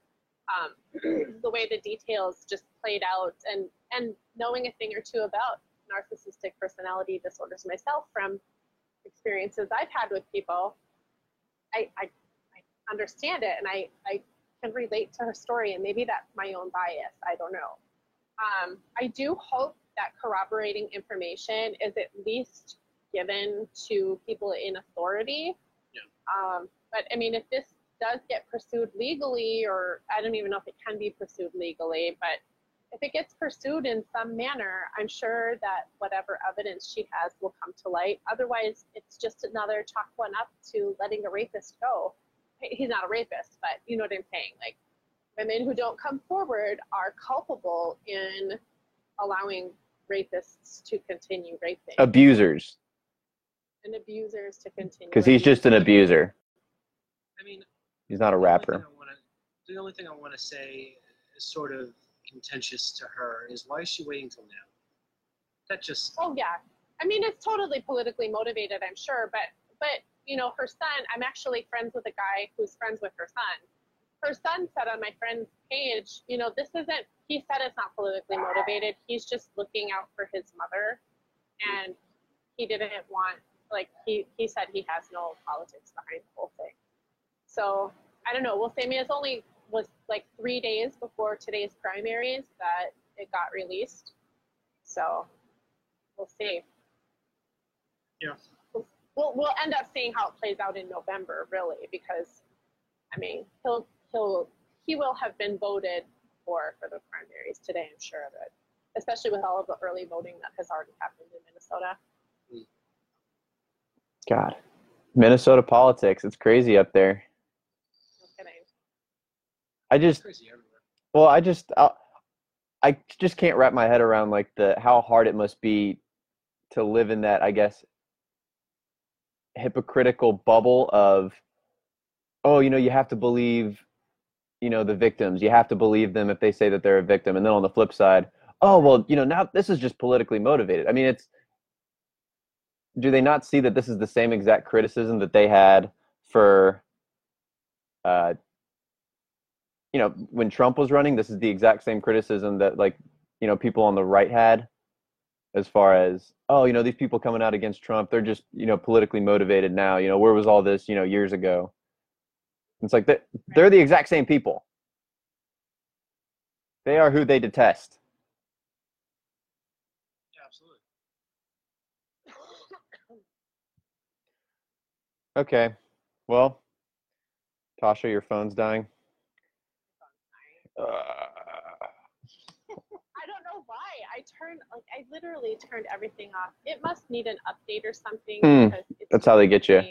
Um, the way the details just played out, and, and knowing a thing or two about narcissistic personality disorders myself from experiences I've had with people, I, I, I understand it, and I, I can relate to her story, and maybe that's my own bias. I don't know. Um, I do hope that corroborating information is at least given to people in authority. Yeah. Um, but I mean, if this does get pursued legally, or I don't even know if it can be pursued legally, but if it gets pursued in some manner, I'm sure that whatever evidence she has will come to light. Otherwise, it's just another chalk one up to letting a rapist go. He's not a rapist, but you know what I'm saying? Like, women who don't come forward are culpable in allowing rapists to continue raping. Abusers. And abusers to continue. Because he's just an abuser. I mean, he's not a rapper. I wanna, the only thing I want to say is sort of contentious to her is, why is she waiting till now? That just... Oh, yeah. I mean, it's totally politically motivated, I'm sure, but, but you know, her son, I'm actually friends with a guy who's friends with her son. Her son said on my friend's page, you know, this isn't, he said it's not politically motivated. He's just looking out for his mother, and he didn't want, like, he, he said he has no politics behind the whole thing. So, I don't know. Well, I mean, it's only was like three days before today's primaries that it got released. So, we'll see. Yeah. We'll, we'll end up seeing how it plays out in November, really, because, I mean, he'll, he'll, he will have been voted for for the primaries today, I'm sure of it, especially with all of the early voting that has already happened in Minnesota. God, Minnesota politics, it's crazy up there. No kidding. I just, crazy everywhere. Well, I just, I'll, I just can't wrap my head around, like, the, how hard it must be to live in that, I guess, hypocritical bubble of, oh, you know, you have to believe, you know, the victims. You have to believe them if they say that they're a victim. And then on the flip side, oh, well, you know, now this is just politically motivated. I mean, it's, do they not see that this is the same exact criticism that they had for, uh, you know, when Trump was running? This is the exact same criticism that, like, you know, people on the right had, as far as, oh, you know, these people coming out against Trump, they're just, you know, politically motivated now. You know, where was all this, you know, years ago? It's like, they're, they're the exact same people. They are who they detest. Yeah, absolutely. Okay. Well, Tasha, your phone's dying. Uh, I don't know why. I turned, like, I literally turned everything off. It must need an update or something. Mm, because it's that's how they get you.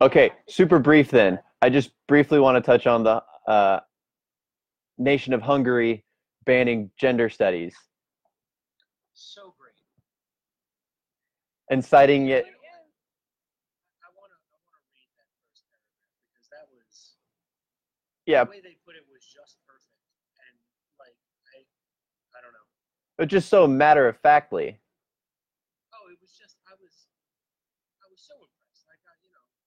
Okay, super brief then. I just briefly want to touch on the uh, nation of Hungary banning gender studies. So great. And citing it. I want to, I want to read that first paragraph, because that was, yeah. The way they put it was just perfect. And, like, I, I don't know. But just so matter-of-factly. Oh, it was just, I was, I was so impressed.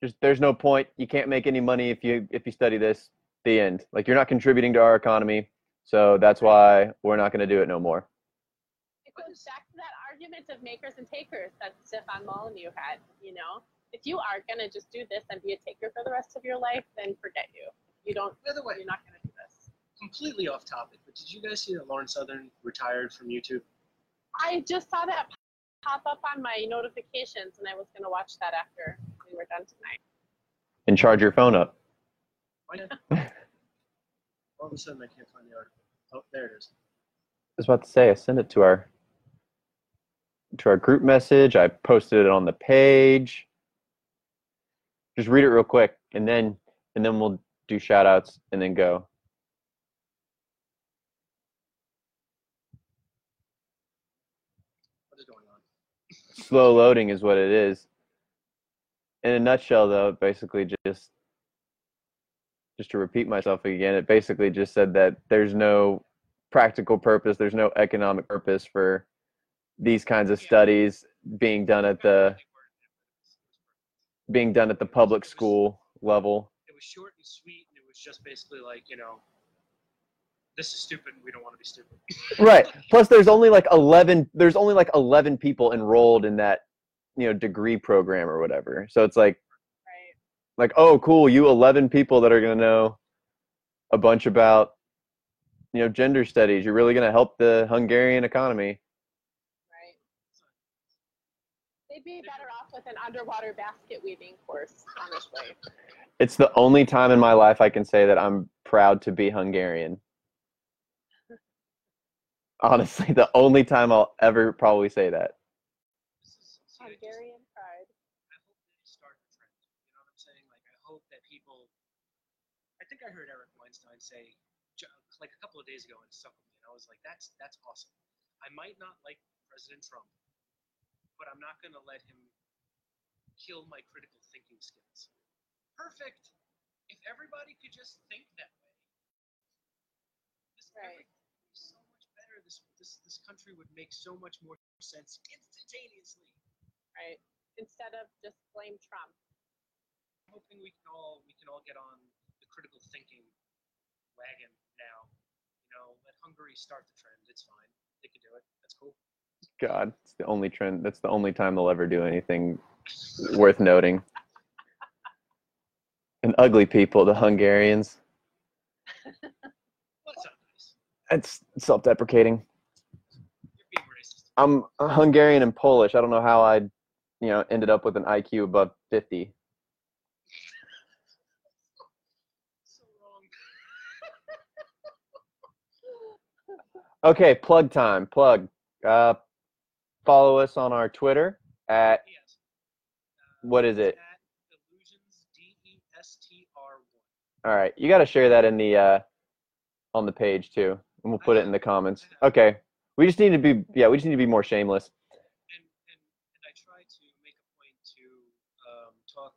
Just, there's no point. You can't make any money if you if you study this. The end. Like, you're not contributing to our economy, so that's why we're not going to do it no more. It goes back to that argument of makers and takers that Stefan Molyneux had. You know, if you are going to just do this and be a taker for the rest of your life, then forget you. You don't. By the way, you're not going to do this. Completely off topic, but did you guys see that Lauren Southern retired from YouTube? I just saw that pop up on my notifications, and I was going to watch that after we were done tonight. And charge your phone up. Why not? All of a sudden I can't find the article. Oh, there it is. I was about to say, I sent it to our to our group message. I posted it on the page. Just read it real quick, and then and then we'll do shout outs and then go. What is going on? Slow loading is what it is. In a nutshell, though, basically just just to repeat myself again, it basically just said that there's no practical purpose, there's no economic purpose for these kinds of studies being done at the being done at the public school level. It was short and sweet, and it was just basically like, you know, this is stupid, and we don't want to be stupid. Right. Plus, there's only like eleven. There's only like eleven people enrolled in that, you know, degree program or whatever. So it's like, right. Like, oh, cool, you eleven people that are going to know a bunch about, you know, gender studies. You're really going to help the Hungarian economy. Right. They'd be better off with an underwater basket weaving course, honestly. It's the only time in my life I can say that I'm proud to be Hungarian. Honestly, the only time I'll ever probably say that. Hungarian pride. I hope they start the trend. You know what I'm saying? Like, I hope that people. I think I heard Eric Weinstein say, like, a couple of days ago, and it stuck with me, and I was like, "That's that's awesome." I might not like President Trump, but I'm not going to let him kill my critical thinking skills. Perfect. If everybody could just think that way, Right. Everything would be so much better. This this this country would make so much more sense instantaneously. Right. Instead of just blame Trump. I'm hoping we can all we can all get on the critical thinking wagon now. You know, let Hungary start the trend. It's fine. They can do it. That's cool. God, it's the only trend. That's the only time they'll ever do anything worth noting. And ugly people, the Hungarians. What's up, guys? It's self-deprecating. You're being racist. I'm Hungarian and Polish. I don't know how I, you know, ended up with an I Q above fifty. So wrong. Okay, plug time. Plug. Uh, follow us on our Twitter at. Yes. Uh, what is it? All right, you got to share that in the uh, on the page too, and we'll put it in the comments. Okay, we just need to be yeah, we just need to be more shameless. And and, and I try to make a point to um, talk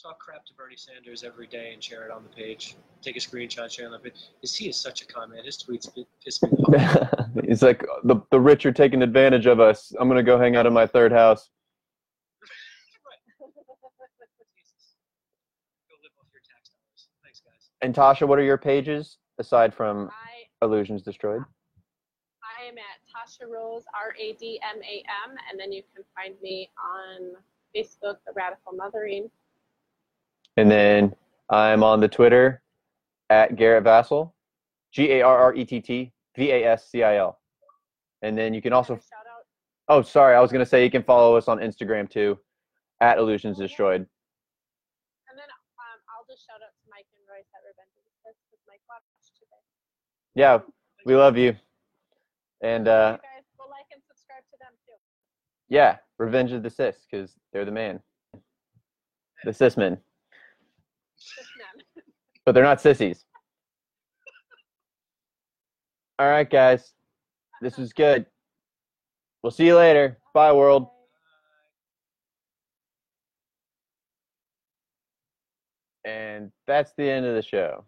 talk crap to Bernie Sanders every day and share it on the page. Take a screenshot, share it on the page. Because he is such a con man. His tweets piss me off. It's like the the rich are taking advantage of us. I'm gonna go hang out in my third house. And Tasha, what are your pages aside from I, Illusions Destroyed? I am at Tasha Rolls, R A D M A M, and then you can find me on Facebook, The Radical Mothering. And then I'm on the Twitter at Garrett Vassal, G A R R E T T V A S C I L. And then you can also shout out. Oh, sorry, I was going to say you can follow us on Instagram too, at Illusions Destroyed. And then um, I'll just shout out. Yeah, we love you. And uh you guys will like and subscribe to them too. Yeah, Revenge of the Cis, because they're the man. The cis men. But they're not sissies. All right, guys. This was good. We'll see you later. Bye, world. And that's the end of the show.